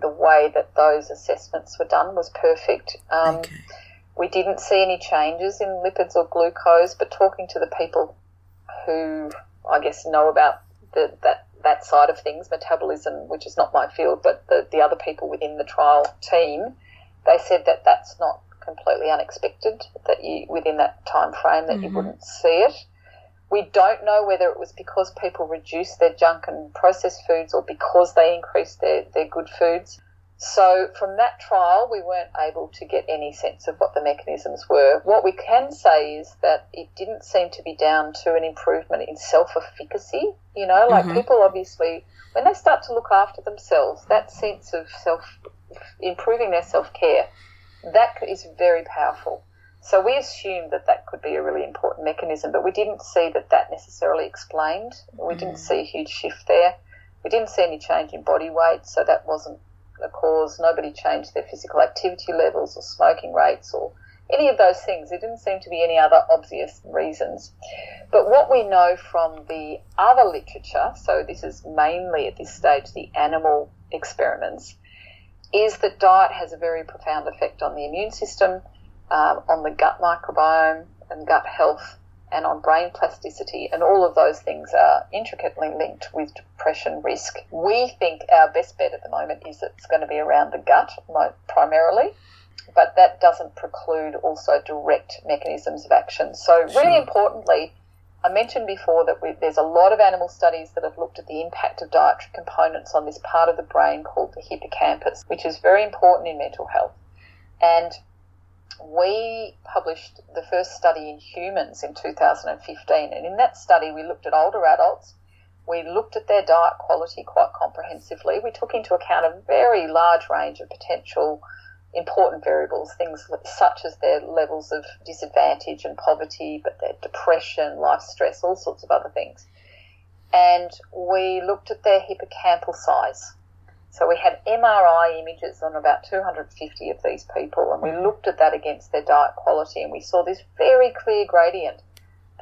the way that those assessments were done was perfect. Okay. We didn't see any changes in lipids or glucose, but talking to the people who I guess know about that side of things, metabolism, which is not my field, but the other people within the trial team, they said that that's not completely unexpected, that you within that time frame that you wouldn't see it. We don't know whether it was because people reduced their junk and processed foods or because they increased their good foods. So from that trial, we weren't able to get any sense of what the mechanisms were. What we can say is that it didn't seem to be down to an improvement in self-efficacy. You know, like people obviously, when they start to look after themselves, that sense of improving their self-care, that is very powerful. So we assumed that that could be a really important mechanism, but we didn't see that necessarily explained. We didn't see a huge shift there. We didn't see any change in body weight, so that wasn't a cause. Nobody changed their physical activity levels or smoking rates or any of those things. There didn't seem to be any other obvious reasons. But what we know from the other literature, so this is mainly at this stage the animal experiments, is that diet has a very profound effect on the immune system, on the gut microbiome and gut health, and on brain plasticity, and all of those things are intricately linked with depression risk. We think our best bet at the moment is it's going to be around the gut primarily, but that doesn't preclude also direct mechanisms of action. So really importantly, I mentioned before that there's a lot of animal studies that have looked at the impact of dietary components on this part of the brain called the hippocampus, which is very important in mental health. And we published the first study in humans in 2015, and in that study we looked at older adults. We looked at their diet quality quite comprehensively. We took into account a very large range of potential important variables, things such as their levels of disadvantage and poverty, but their depression, life stress, all sorts of other things. And we looked at their hippocampal size. So we had MRI images on about 250 of these people, and we looked at that against their diet quality, and we saw this very clear gradient.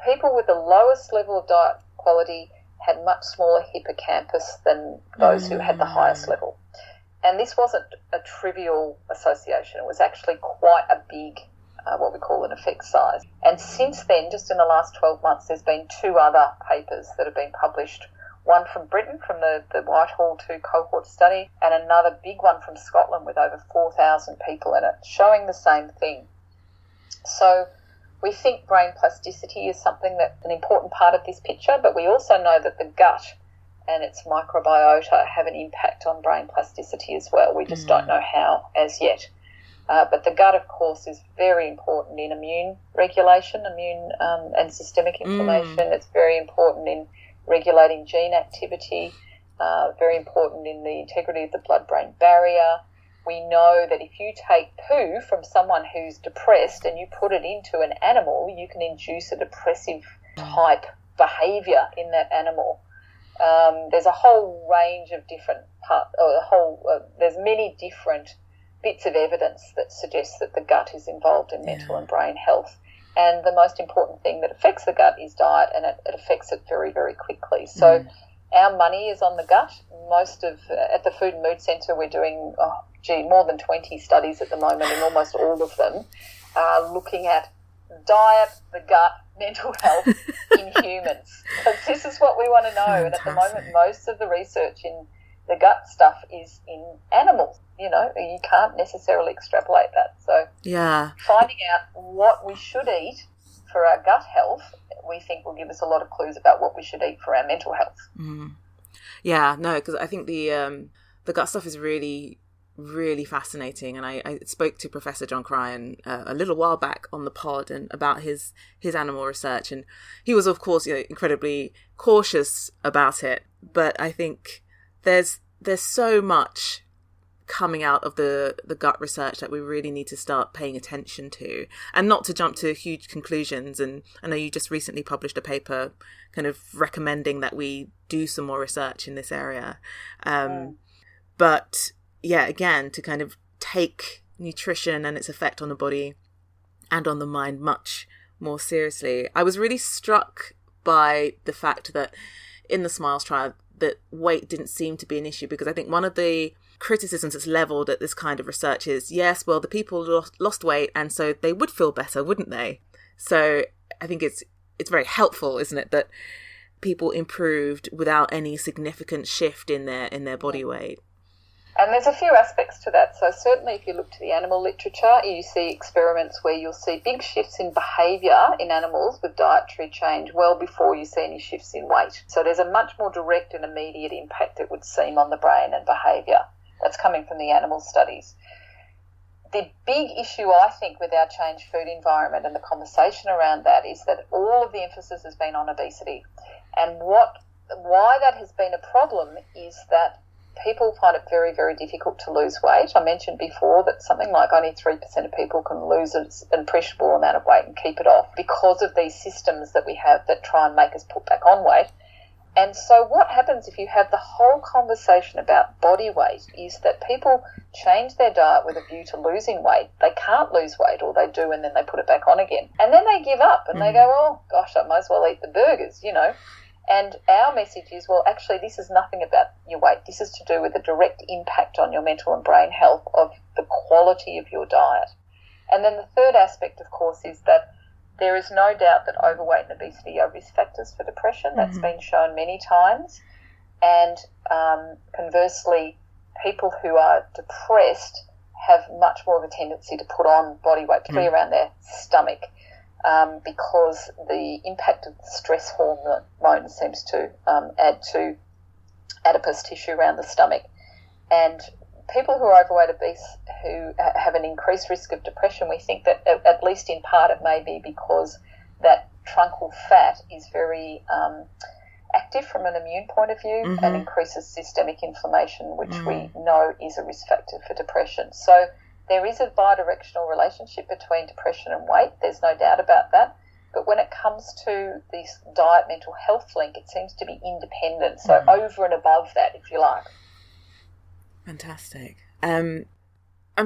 People with the lowest level of diet quality had much smaller hippocampus than those who had the highest level. And this wasn't a trivial association. It was actually quite a big, what we call an effect size. And since then, just in the last 12 months, there's been two other papers that have been published, one from Britain, from the Whitehall 2 cohort study, and another big one from Scotland with over 4,000 people in it, showing the same thing. So we think brain plasticity is something that's an important part of this picture, but we also know that the gut and its microbiota have an impact on brain plasticity as well. We just don't know how as yet. But the gut, of course, is very important in immune regulation, and systemic inflammation. It's very important in regulating gene activity, very important in the integrity of the blood-brain barrier, we know that if you take poo from someone who's depressed and you put it into an animal, you can induce a depressive type behavior in that animal. There's a whole range of different parts, or there's many different bits of evidence that suggests that the gut is involved in mental and brain health. And the most important thing that affects the gut is diet, and it affects it very, very quickly. So our money is on the gut. Most of at the Food and Mood Center, we're doing more than 20 studies at the moment, and almost all of them are looking at diet, the gut, mental health in humans. Because this is what we want to know. Fantastic. And at the moment, most of the research in the gut stuff is in animals. You know, you can't necessarily extrapolate that. So finding out what we should eat for our gut health, we think will give us a lot of clues about what we should eat for our mental health. Yeah, no, because I think the gut stuff is really, really fascinating. And I spoke to Professor John Cryan a little while back on the pod and about his animal research. And he was, of course, you know, incredibly cautious about it. But I think there's so much coming out of the gut research that we really need to start paying attention to, and not to jump to huge conclusions. And I know you just recently published a paper kind of recommending that we do some more research in this area. But yeah, again, to kind of take nutrition and its effect on the body and on the mind much more seriously. I was really struck by the fact that in the SMILES trial that weight didn't seem to be an issue, because I think one of the criticisms that's leveled at this kind of research is, yes, well, the people lost weight and so they would feel better, wouldn't they? So I think it's very helpful, isn't it, that people improved without any significant shift in their body weight. And there's a few aspects to that. So certainly if you look to the animal literature, you see experiments where you'll see big shifts in behaviour in animals with dietary change well before you see any shifts in weight. So there's a much more direct and immediate impact, it would seem, on the brain and behaviour. That's coming from the animal studies. The big issue, I think, with our changed food environment and the conversation around that is that all of the emphasis has been on obesity. And why that has been a problem is that people find it very, very difficult to lose weight. I mentioned before that something like only 3% of people can lose an appreciable amount of weight and keep it off because of these systems that we have that try and make us put back on weight. And so what happens if you have the whole conversation about body weight is that people change their diet with a view to losing weight. They can't lose weight, or they do and then they put it back on again. And then they give up and they go, oh, gosh, I might as well eat the burgers, you know. And our message is, well, actually, this is nothing about your weight. This is to do with the direct impact on your mental and brain health of the quality of your diet. And then the third aspect, of course, is that there is no doubt that overweight and obesity are risk factors for depression. That's been shown many times. And conversely, people who are depressed have much more of a tendency to put on body weight, particularly around their stomach. Because the impact of the stress hormone seems to add to adipose tissue around the stomach. And people who are overweight, obese, who have an increased risk of depression, we think that at least in part it may be because that truncal fat is very active from an immune point of view and increases systemic inflammation, which we know is a risk factor for depression. So there is a bidirectional relationship between depression and weight. There's no doubt about that. But when it comes to this diet mental health link, it seems to be independent, so over and above that, if you like. Fantastic. I'm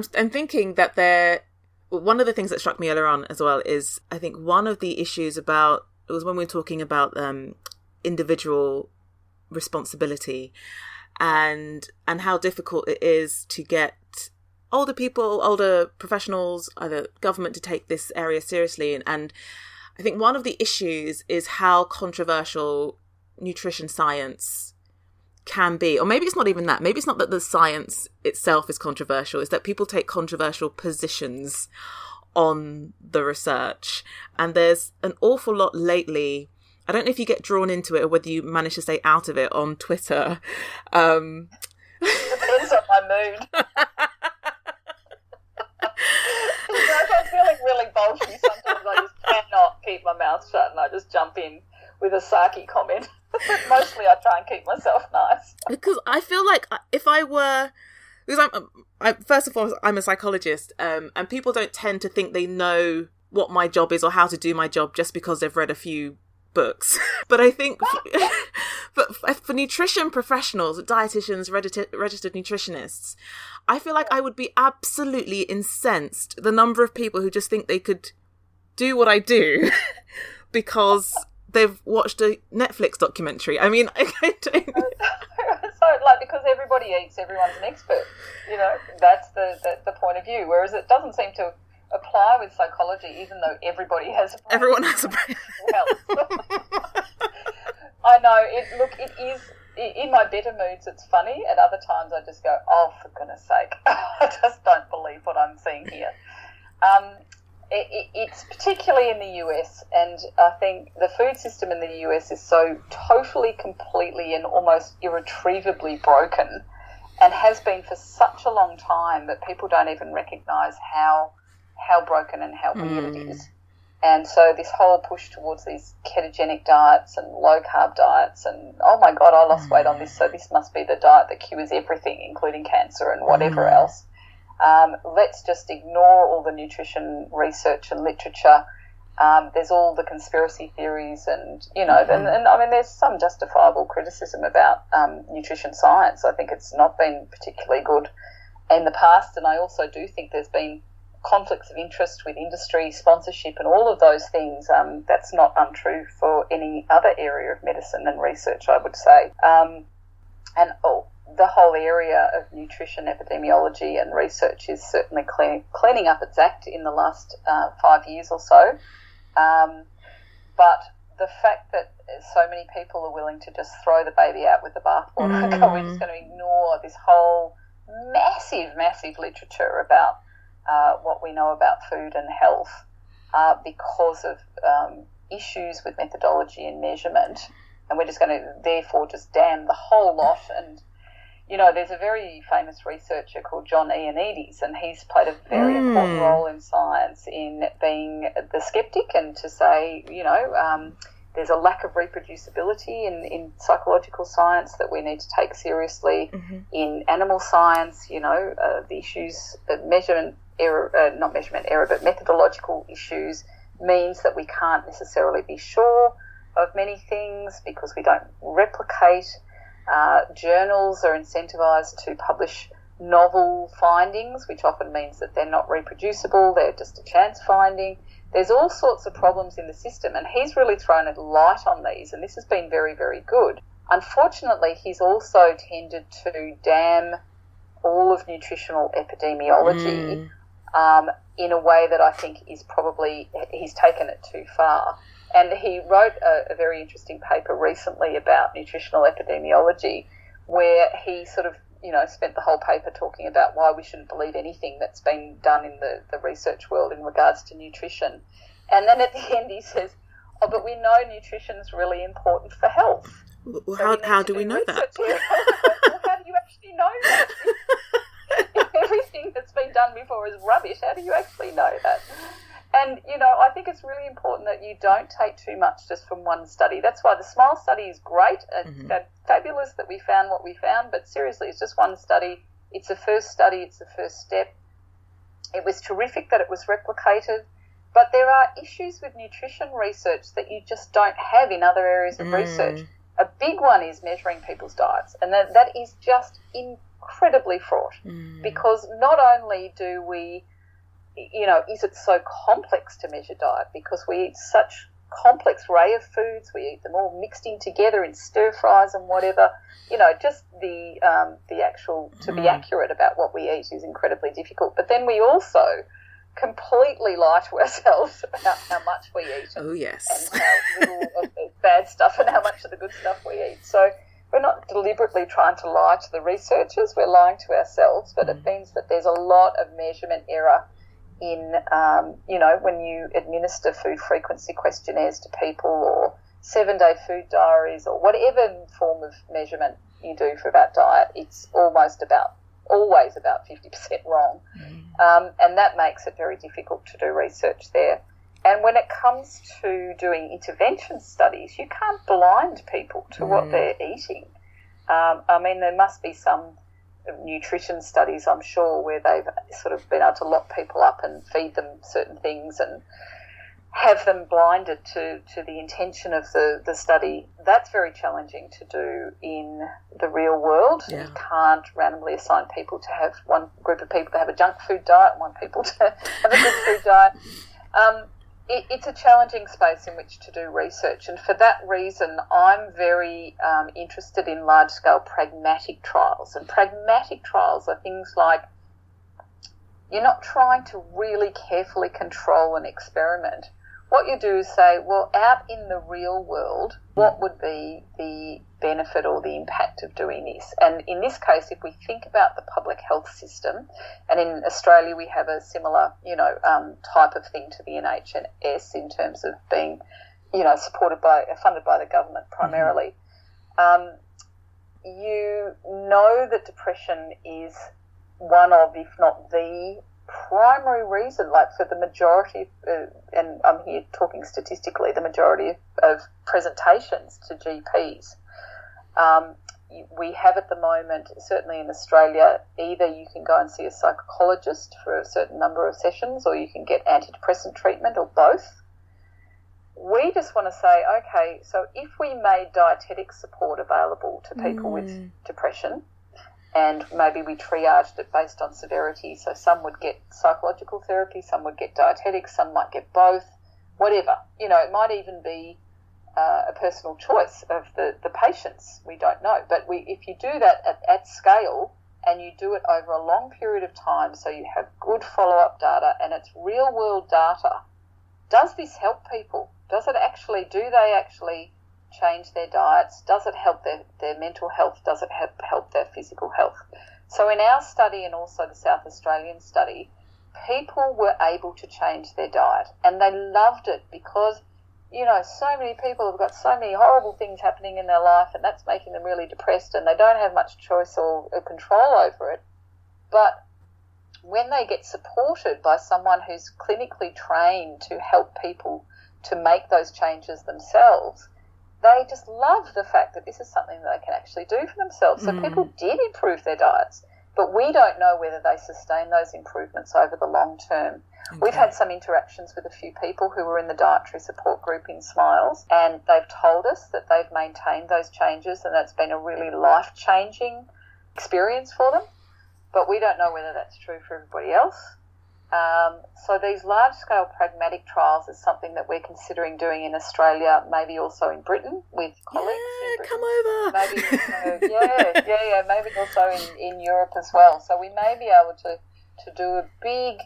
thinking that one of the things that struck me earlier on as well is I think one of the issues about it was when we were talking about individual responsibility and how difficult it is to get older professionals, either government, to take this area seriously. And I think one of the issues is how controversial nutrition science can be. Or maybe it's not even that. Maybe it's not that the science itself is controversial. It's that people take controversial positions on the research. And there's an awful lot lately. I don't know if you get drawn into it or whether you manage to stay out of it on Twitter. It depends on my mood. Really bulky. Sometimes I just cannot keep my mouth shut and I just jump in with a sarky comment. Mostly I try and keep myself nice. Because I feel like if I were... because I'm first of all, I'm a psychologist, and people don't tend to think they know what my job is or how to do my job just because they've read a few books. But I think for nutrition professionals, dietitians, registered nutritionists, I feel like I would be absolutely incensed the number of people who just think they could do what I do because they've watched a Netflix documentary. I mean, I don't know. So, like, because everybody eats, everyone's an expert. You know, that's the point of view. Whereas it doesn't seem to apply with psychology, even though everybody has a brain. Everyone has a brain. Well, I know. It is, in my better moods, it's funny. At other times, I just go, oh, for goodness sake, I just don't believe what I'm seeing here. It's particularly in the US, and I think the food system in the US is so totally, completely, and almost irretrievably broken, and has been for such a long time that people don't even recognise how broken and how weird it is. And so this whole push towards these ketogenic diets and low-carb diets and, oh, my God, I lost weight on this, so this must be the diet that cures everything, including cancer and whatever else. Let's just ignore all the nutrition research and literature. There's all the conspiracy theories and, you know, and I mean, there's some justifiable criticism about nutrition science. I think it's not been particularly good in the past, and I also do think there's been conflicts of interest with industry, sponsorship, and all of those things. That's not untrue for any other area of medicine and research, I would say. The whole area of nutrition, epidemiology, and research is certainly cleaning up its act in the last 5 years or so. But the fact that so many people are willing to just throw the baby out with the bathwater and go, we're just going to ignore this whole massive, massive literature about what we know about food and health because of issues with methodology and measurement, and we're just going to therefore just damn the whole lot. And you know, there's a very famous researcher called John Ioannidis, and he's played a very important role in science in being the skeptic and to say, you know, there's a lack of reproducibility in psychological science that we need to take seriously. In animal science, you know, the issues, not measurement error, but methodological issues means that we can't necessarily be sure of many things because we don't replicate. Journals are incentivised to publish novel findings, which often means that they're not reproducible, they're just a chance finding. There's all sorts of problems in the system, and he's really thrown a light on these, and this has been very, very good. Unfortunately, he's also tended to damn all of nutritional epidemiology in a way that I think is probably, he's taken it too far. And he wrote a very interesting paper recently about nutritional epidemiology where he sort of, you know, spent the whole paper talking about why we shouldn't believe anything that's been done in the research world in regards to nutrition. And then at the end he says, oh, but we know nutrition's really important for health. Well, so how do we know that? Well, how do you actually know that? If everything that's been done before is rubbish, how do you actually know that? And, you know, I think it's really important that you don't take too much just from one study. That's why the SMILES study is great. It's fabulous that we found what we found, but seriously, it's just one study. It's the first study. It's the first step. It was terrific that it was replicated, but there are issues with nutrition research that you just don't have in other areas of research. A big one is measuring people's diets, and that is just incredibly fraught because not only do we, you know, is it so complex to measure diet because we eat such complex array of foods, we eat them all mixed in together in stir fries and whatever, you know, just the actual, to be accurate about what we eat is incredibly difficult. But then we also completely lie to ourselves about how much we eat and how little of the bad stuff and how much of the good stuff we eat. So we're not deliberately trying to lie to the researchers, we're lying to ourselves, but it means that there's a lot of measurement error in, you know, when you administer food frequency questionnaires to people or 7-day food diaries or whatever form of measurement you do for about diet, it's always about 50% wrong. And that makes it very difficult to do research there. And when it comes to doing intervention studies, you can't blind people to what they're eating. I mean, there must be some nutrition studies, I'm sure, where they've sort of been able to lock people up and feed them certain things and have them blinded to the intention of the study. That's very challenging to do in the real world. Yeah. You can't randomly assign people to have one group of people to have a junk food diet and one people to have a good food diet. It's a challenging space in which to do research, and for that reason I'm very interested in large-scale pragmatic trials. And pragmatic trials are things like you're not trying to really carefully control an experiment. What you do is say, well, out in the real world, what would be the benefit or the impact of doing this? And in this case, if we think about the public health system, and in Australia we have a similar, type of thing to the NHS in terms of being, funded by the government primarily. Mm-hmm. You know that depression is one of, if not the primary reason, like for the majority, and I'm here talking statistically, the majority of presentations to GPs. We have at the moment, certainly in Australia, either you can go and see a psychologist for a certain number of sessions, or you can get antidepressant treatment, or both. We just want to say, okay, so if we made dietetic support available to people with depression, and maybe we triaged it based on severity. So some would get psychological therapy, some would get dietetics, some might get both, whatever. It might even be a personal choice of the patients. We don't know. But if you do that at scale and you do it over a long period of time, so you have good follow-up data and it's real-world data, does this help people? Does it actually, do they actually change their diets? Does it help their mental health? Does it help their physical health? So in our study and also the South Australian study, people were able to change their diet and they loved it because, so many people have got so many horrible things happening in their life and that's making them really depressed and they don't have much choice or control over it. But when they get supported by someone who's clinically trained to help people to make those changes themselves, they just love the fact that this is something that they can actually do for themselves. So people did improve their diets, but we don't know whether they sustain those improvements over the long term. Okay. We've had some interactions with a few people who were in the dietary support group in SMILES, and they've told us that they've maintained those changes and that's been a really life-changing experience for them. But we don't know whether that's true for everybody else. So these large-scale pragmatic trials is something that we're considering doing in Australia, maybe also in Britain with colleagues. Yeah, come over. Maybe also, maybe also in Europe as well. So we may be able to do a big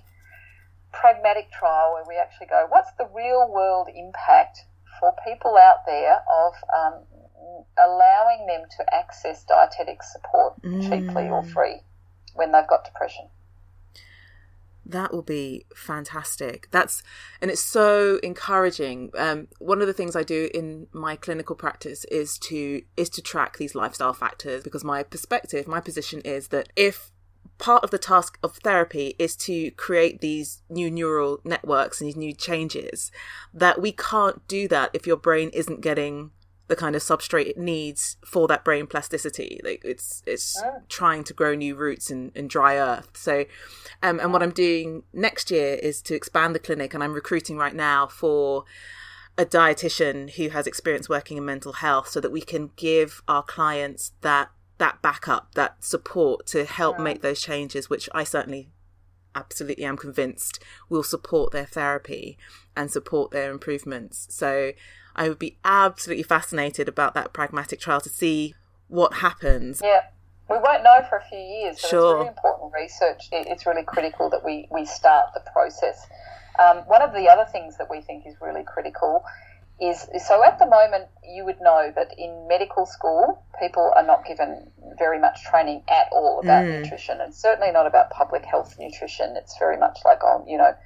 pragmatic trial where we actually go, what's the real-world impact for people out there of allowing them to access dietetic support cheaply or free when they've got depression? That will be fantastic. And it's so encouraging. One of the things I do in my clinical practice is to track these lifestyle factors, because my position is that if part of the task of therapy is to create these new neural networks and these new changes, that we can't do that if your brain isn't getting the kind of substrate it needs for that brain plasticity. Like it's trying to grow new roots in dry earth. So, and what I'm doing next year is to expand the clinic, and I'm recruiting right now for a dietitian who has experience working in mental health, so that we can give our clients that backup, that support to help make those changes, which I certainly absolutely am convinced will support their therapy and support their improvements. So I would be absolutely fascinated about that pragmatic trial to see what happens. Yeah, we won't know for a few years, but It's really important research. It's really critical that we start the process. One of the other things that we think is really critical is, so at the moment you would know that in medical school people are not given very much training at all about nutrition, and certainly not about public health nutrition. It's very much like,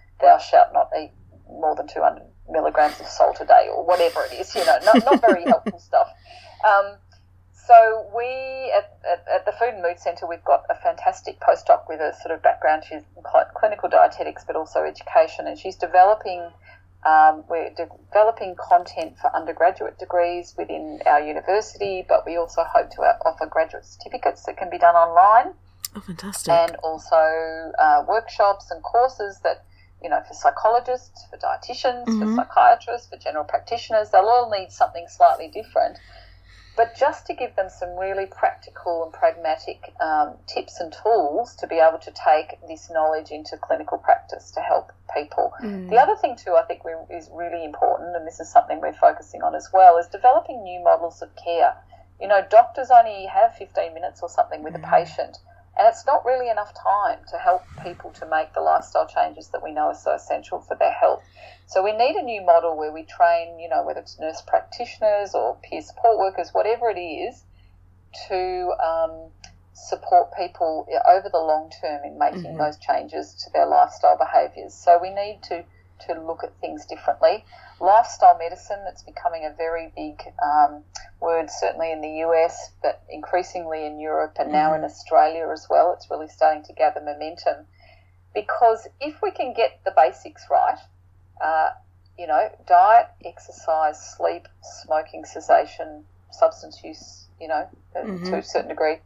thou shalt not eat more than 200 milligrams of salt a day or whatever it is, not very helpful stuff. So we at the Food and Mood Center, we've got a fantastic postdoc with a sort of background. She's in clinical dietetics but also education, and she's developing content for undergraduate degrees within our university, but we also hope to offer graduate certificates that can be done online. Oh, fantastic. And also workshops and courses that, you know, for psychologists, for dietitians, for psychiatrists, for general practitioners. They'll all need something slightly different. But just to give them some really practical and pragmatic tips and tools to be able to take this knowledge into clinical practice to help people. The other thing too, I think is really important, and this is something we're focusing on as well, is developing new models of care. You know, doctors only have 15 minutes or something with a patient, and it's not really enough time to help people to make the lifestyle changes that we know are so essential for their health. So we need a new model where we train, you know, whether it's nurse practitioners or peer support workers, whatever it is, to support people over the long term in making those changes to their lifestyle behaviours. So we need to look at things differently. Lifestyle medicine, it's becoming a very big word, certainly in the US, but increasingly in Europe and now in Australia as well. It's really starting to gather momentum, because if we can get the basics right, you know, diet, exercise, sleep, smoking cessation, substance use, you know, to a certain degree,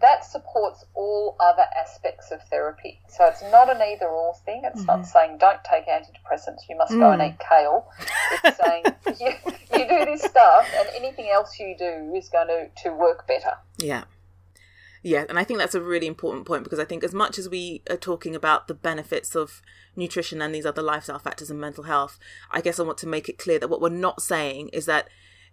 that supports all other aspects of therapy. So it's not an either-or thing. It's not saying don't take antidepressants, you must go and eat kale. It's saying you do this stuff and anything else you do is going to work better. Yeah. Yeah, and I think that's a really important point, because I think as much as we are talking about the benefits of nutrition and these other lifestyle factors and mental health, I guess I want to make it clear that what we're not saying is that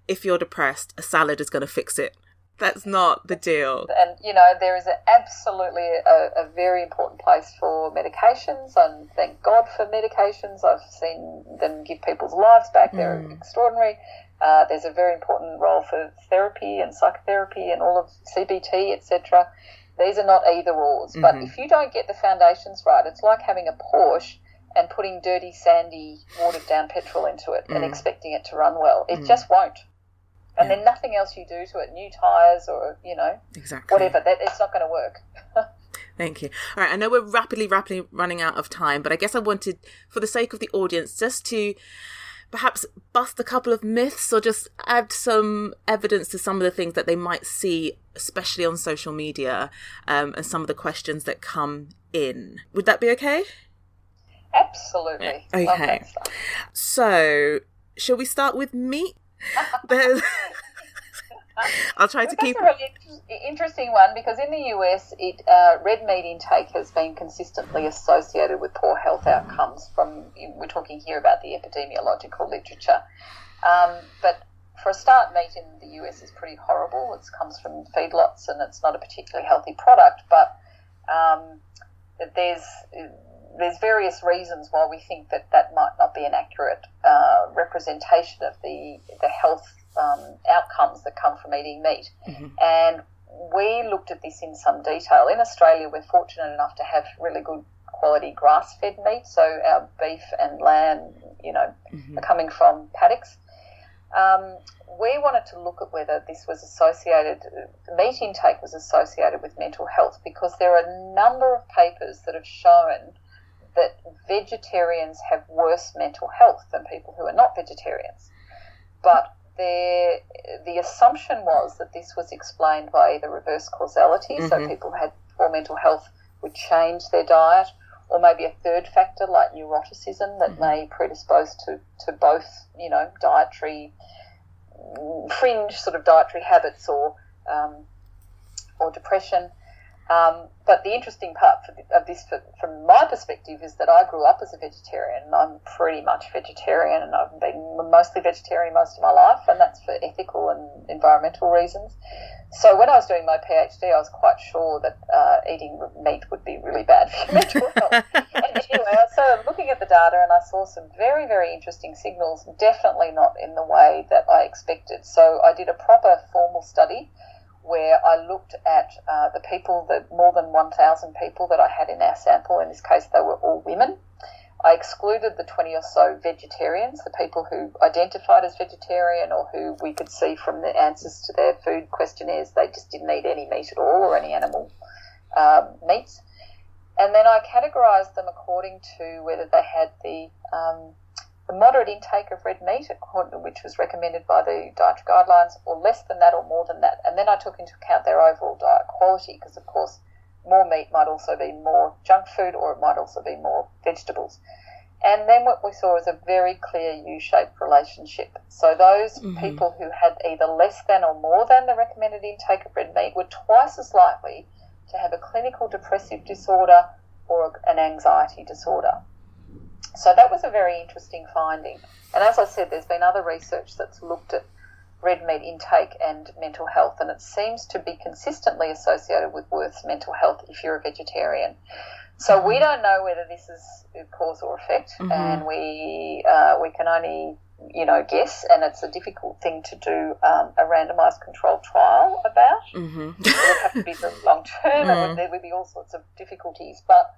if you're depressed, a salad is going to fix it. That's not the deal. And, you know, there is absolutely a very important place for medications, and thank God for medications. I've seen them give people's lives back. They're extraordinary. There's a very important role for therapy and psychotherapy and all of CBT, etc. These are not either-ors. But if you don't get the foundations right, it's like having a Porsche and putting dirty, sandy, watered-down petrol into it and expecting it to run well. It just won't. And then nothing else you do to it, new tyres or, you know, whatever, that it's not going to work. Thank you. All right, I know we're rapidly running out of time, but I guess I wanted, for the sake of the audience, just to perhaps bust a couple of myths or just add some evidence to some of the things that they might see, especially on social media, and some of the questions that come in. Would that be okay? Absolutely. Okay. Love that stuff. So, shall we start with meat? I'll try to keep. That's a really interesting one, because in the US, red meat intake has been consistently associated with poor health outcomes. We're talking here about the epidemiological literature, but for a start, meat in the US is pretty horrible. It comes from feedlots, and it's not a particularly healthy product. But there's various reasons why we think that might not be an accurate representation of the health outcomes that come from eating meat. And we looked at this in some detail. In Australia, we're fortunate enough to have really good quality grass-fed meat, so our beef and lamb, you know, are coming from paddocks. We wanted to look at whether meat intake was associated with mental health, because there are a number of papers that have shown that vegetarians have worse mental health than people who are not vegetarians. But the assumption was that this was explained by either reverse causality, so people who had poor mental health would change their diet, or maybe a third factor like neuroticism that may predispose to both, you know, fringe sort of dietary habits or depression. But the interesting part from my perspective is that I grew up as a vegetarian, and I'm pretty much vegetarian, and I've been mostly vegetarian most of my life, and that's for ethical and environmental reasons. So when I was doing my PhD, I was quite sure that eating meat would be really bad for your mental health. And anyway, I started looking at the data, and I saw some very, very interesting signals, definitely not in the way that I expected. So I did a proper formal study where I looked at the people, the more than 1,000 people that I had in our sample. In this case, they were all women. I excluded the 20 or so vegetarians, the people who identified as vegetarian or who we could see from the answers to their food questionnaires, they just didn't eat any meat at all or any animal meats. And then I categorised them according to whether they had the a moderate intake of red meat, which was recommended by the dietary guidelines, or less than that or more than that. And then I took into account their overall diet quality, because, of course, more meat might also be more junk food, or it might also be more vegetables. And then what we saw is a very clear U-shaped relationship. So those people who had either less than or more than the recommended intake of red meat were twice as likely to have a clinical depressive disorder or an anxiety disorder. So that was a very interesting finding. And as I said, there's been other research that's looked at red meat intake and mental health, and it seems to be consistently associated with worse mental health if you're a vegetarian. So we don't know whether this is cause or effect, and we can only, guess, and it's a difficult thing to do a randomized control trial about. It would have to be very long term, and there would be all sorts of difficulties. But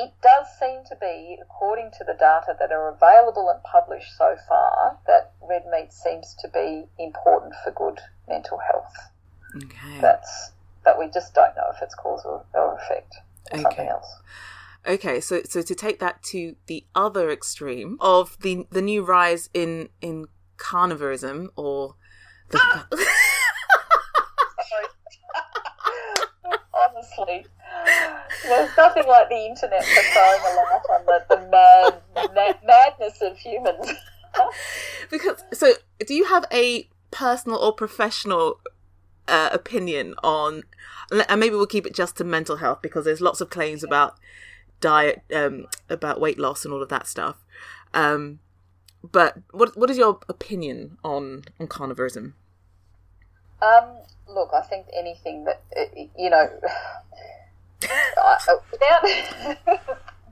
it does seem to be, according to the data that are available and published so far, that red meat seems to be important for good mental health. Okay. But we just don't know if it's cause or effect or something else. Okay, so to take that to the other extreme of the new rise in carnivorism or the... Honestly, there's nothing like the internet for throwing a light on the madness of humans. Because, so do you have a personal or professional opinion on, and maybe we'll keep it just to mental health, because there's lots of claims about diet, about weight loss and all of that stuff. But what is your opinion on carnivorism? Look, I think anything that,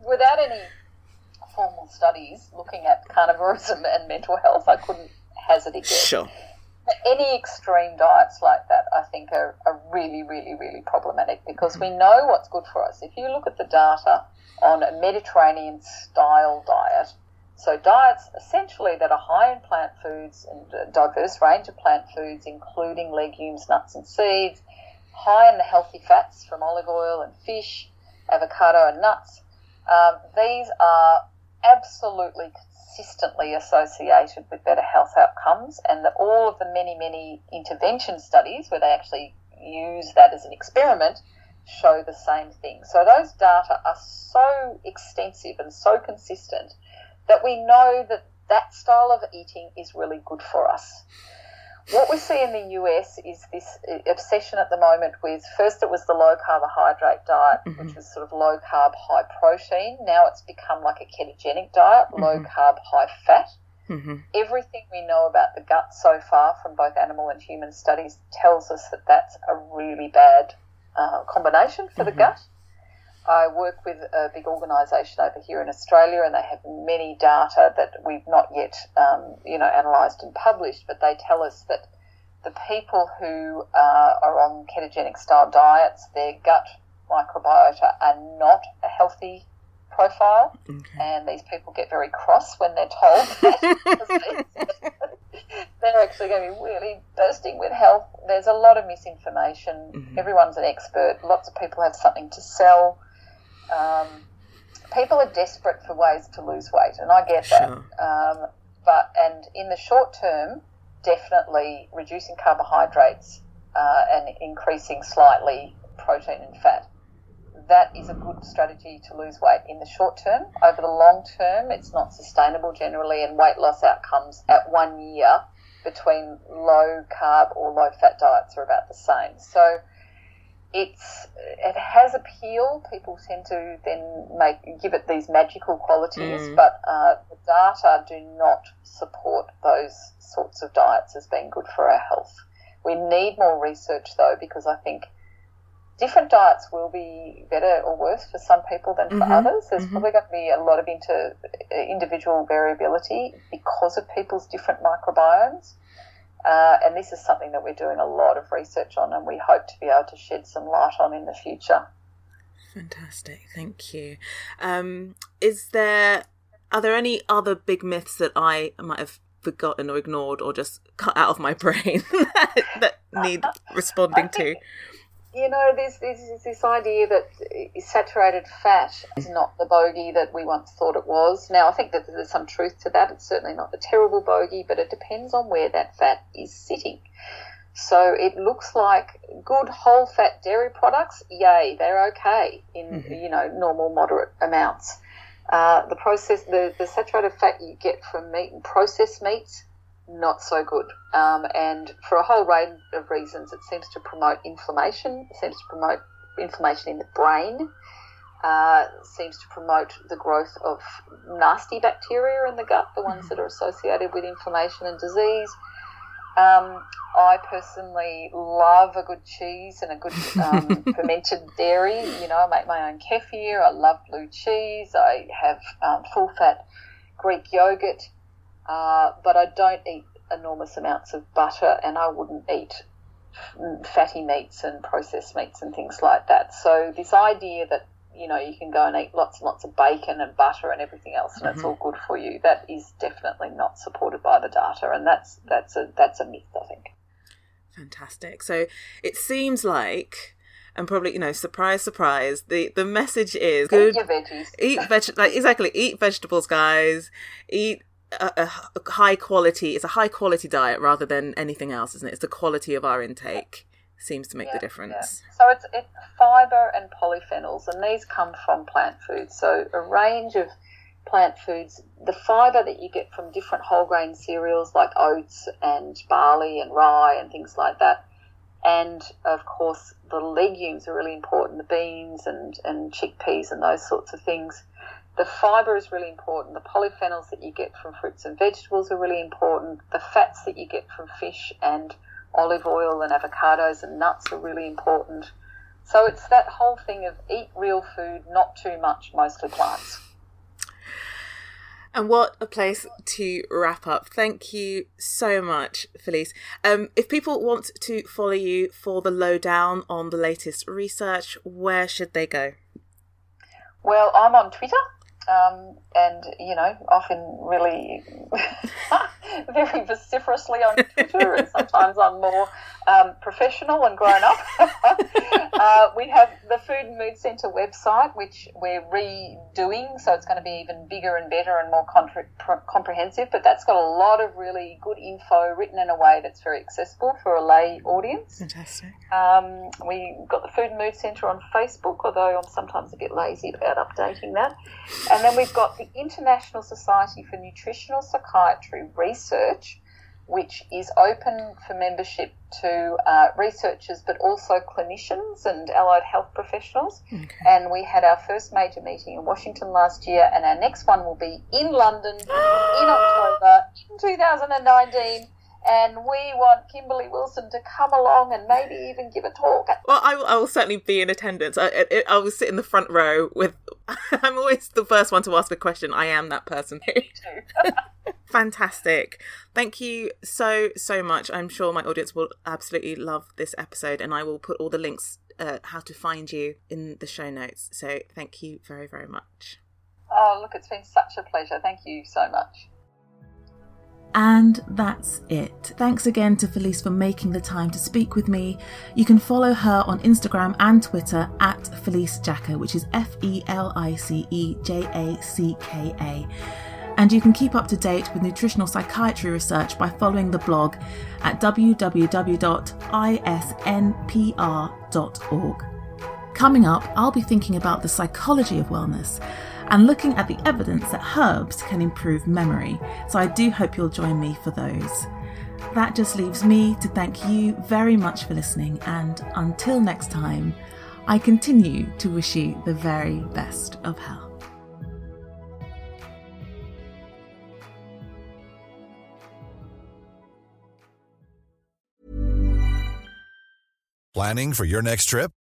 without any formal studies looking at carnivorism and mental health, I couldn't hazard a guess. Sure. Any extreme diets like that, I think, are really, really, really problematic, because we know what's good for us. If you look at the data on a Mediterranean-style diet, so diets essentially that are high in plant foods and a diverse range of plant foods, including legumes, nuts and seeds, high in the healthy fats from olive oil and fish, avocado and nuts, these are absolutely consistently associated with better health outcomes, and that all of the many, many intervention studies where they actually use that as an experiment show the same thing. So those data are so extensive and so consistent that we know that that style of eating is really good for us. What we see in the US is this obsession at the moment with, first it was the low-carbohydrate diet, which was sort of low-carb, high-protein. Now it's become like a ketogenic diet, low-carb, high-fat. Everything we know about the gut so far from both animal and human studies tells us that that's a really bad combination for the gut. I work with a big organisation over here in Australia, and they have many data that we've not yet, analysed and published, but they tell us that the people who are on ketogenic-style diets, their gut microbiota are not a healthy profile, and these people get very cross when they're told that. They're actually going to be really bursting with health. There's a lot of misinformation. Everyone's an expert. Lots of people have something to sell. People are desperate for ways to lose weight, and I get that. But in the short term, definitely reducing carbohydrates and increasing slightly protein and fat. That is a good strategy to lose weight in the short term. Over the long term, it's not sustainable generally, and weight loss outcomes at 1 year between low-carb or low-fat diets are about the same. So it has appeal. People tend to then give it these magical qualities, but the data do not support those sorts of diets as being good for our health. We need more research, though, because I think different diets will be better or worse for some people than for others. There's probably going to be a lot of individual variability because of people's different microbiomes. And this is something that we're doing a lot of research on, and we hope to be able to shed some light on in the future. Fantastic. Thank you. Are there any other big myths that I might have forgotten or ignored or just cut out of my brain that need responding to? You know, this idea that saturated fat is not the bogey that we once thought it was. Now, I think that there's some truth to that. It's certainly not a terrible bogey, but it depends on where that fat is sitting. So it looks like good whole fat dairy products, yay, they're okay in, you know, normal moderate amounts. The saturated fat you get from meat and processed meats, not so good. And for a whole range of reasons, it seems to promote inflammation. It seems to promote inflammation in the brain. It seems to promote the growth of nasty bacteria in the gut, the ones that are associated with inflammation and disease. I personally love a good cheese and a good fermented dairy. You know, I make my own kefir. I love blue cheese. I have full-fat Greek yogurt. But I don't eat enormous amounts of butter, and I wouldn't eat fatty meats and processed meats and things like that. So this idea that, you know, you can go and eat lots and lots of bacon and butter and everything else and it's all good for you, that is definitely not supported by the data, and that's a myth, I think. Fantastic. So it seems like, and probably, you know, surprise, surprise, the message is good. Eat your veggies. Eat vegetables, guys. Eat a high quality. It's a high quality diet rather than anything else, isn't it? It's the quality of our intake seems to make the difference. Yeah. So it's fiber and polyphenols, and these come from plant foods. So a range of plant foods, the fiber that you get from different whole grain cereals like oats and barley and rye and things like that. And of course the legumes are really important, the beans and chickpeas and those sorts of things. The fibre is really important. The polyphenols that you get from fruits and vegetables are really important. The fats that you get from fish and olive oil and avocados and nuts are really important. So it's that whole thing of eat real food, not too much, mostly plants. And what a place to wrap up. Thank you so much, Felice. If people want to follow you for the lowdown on the latest research, where should they go? Well, I'm on Twitter. And, you know, often really very vociferously on Twitter, and sometimes I'm more professional and grown up. We have the Food and Mood Center website, which we're redoing, so it's going to be even bigger and better and more comprehensive, but that's got a lot of really good info written in a way that's very accessible for a lay audience. Fantastic. We've got the Food and Mood Center on Facebook, although I'm sometimes a bit lazy about updating that. And then we've got the International Society for Nutritional Psychiatry Research, which is open for membership to researchers but also clinicians and allied health professionals. Okay. And we had our first major meeting in Washington last year, and our next one will be in London in October in 2019. And we want Kimberly Wilson to come along and maybe even give a talk. Well, I will certainly be in attendance. I will sit in the front row with... I'm always the first one to ask a question. I am that person. Me too. Fantastic. Thank you so, so much. I'm sure my audience will absolutely love this episode, and I will put all the links, how to find you, in the show notes. So thank you very, very much. Oh, look, it's been such a pleasure. Thank you so much. And that's it. Thanks again to Felice for making the time to speak with me. You can follow her on Instagram and Twitter at Felice Jacka, which is FeliceJacka. And you can keep up to date with nutritional psychiatry research by following the blog at www.isnpr.org. Coming up, I'll be thinking about the psychology of wellness and looking at the evidence that herbs can improve memory. So I do hope you'll join me for those. That just leaves me to thank you very much for listening, and until next time, I continue to wish you the very best of health. Planning for your next trip?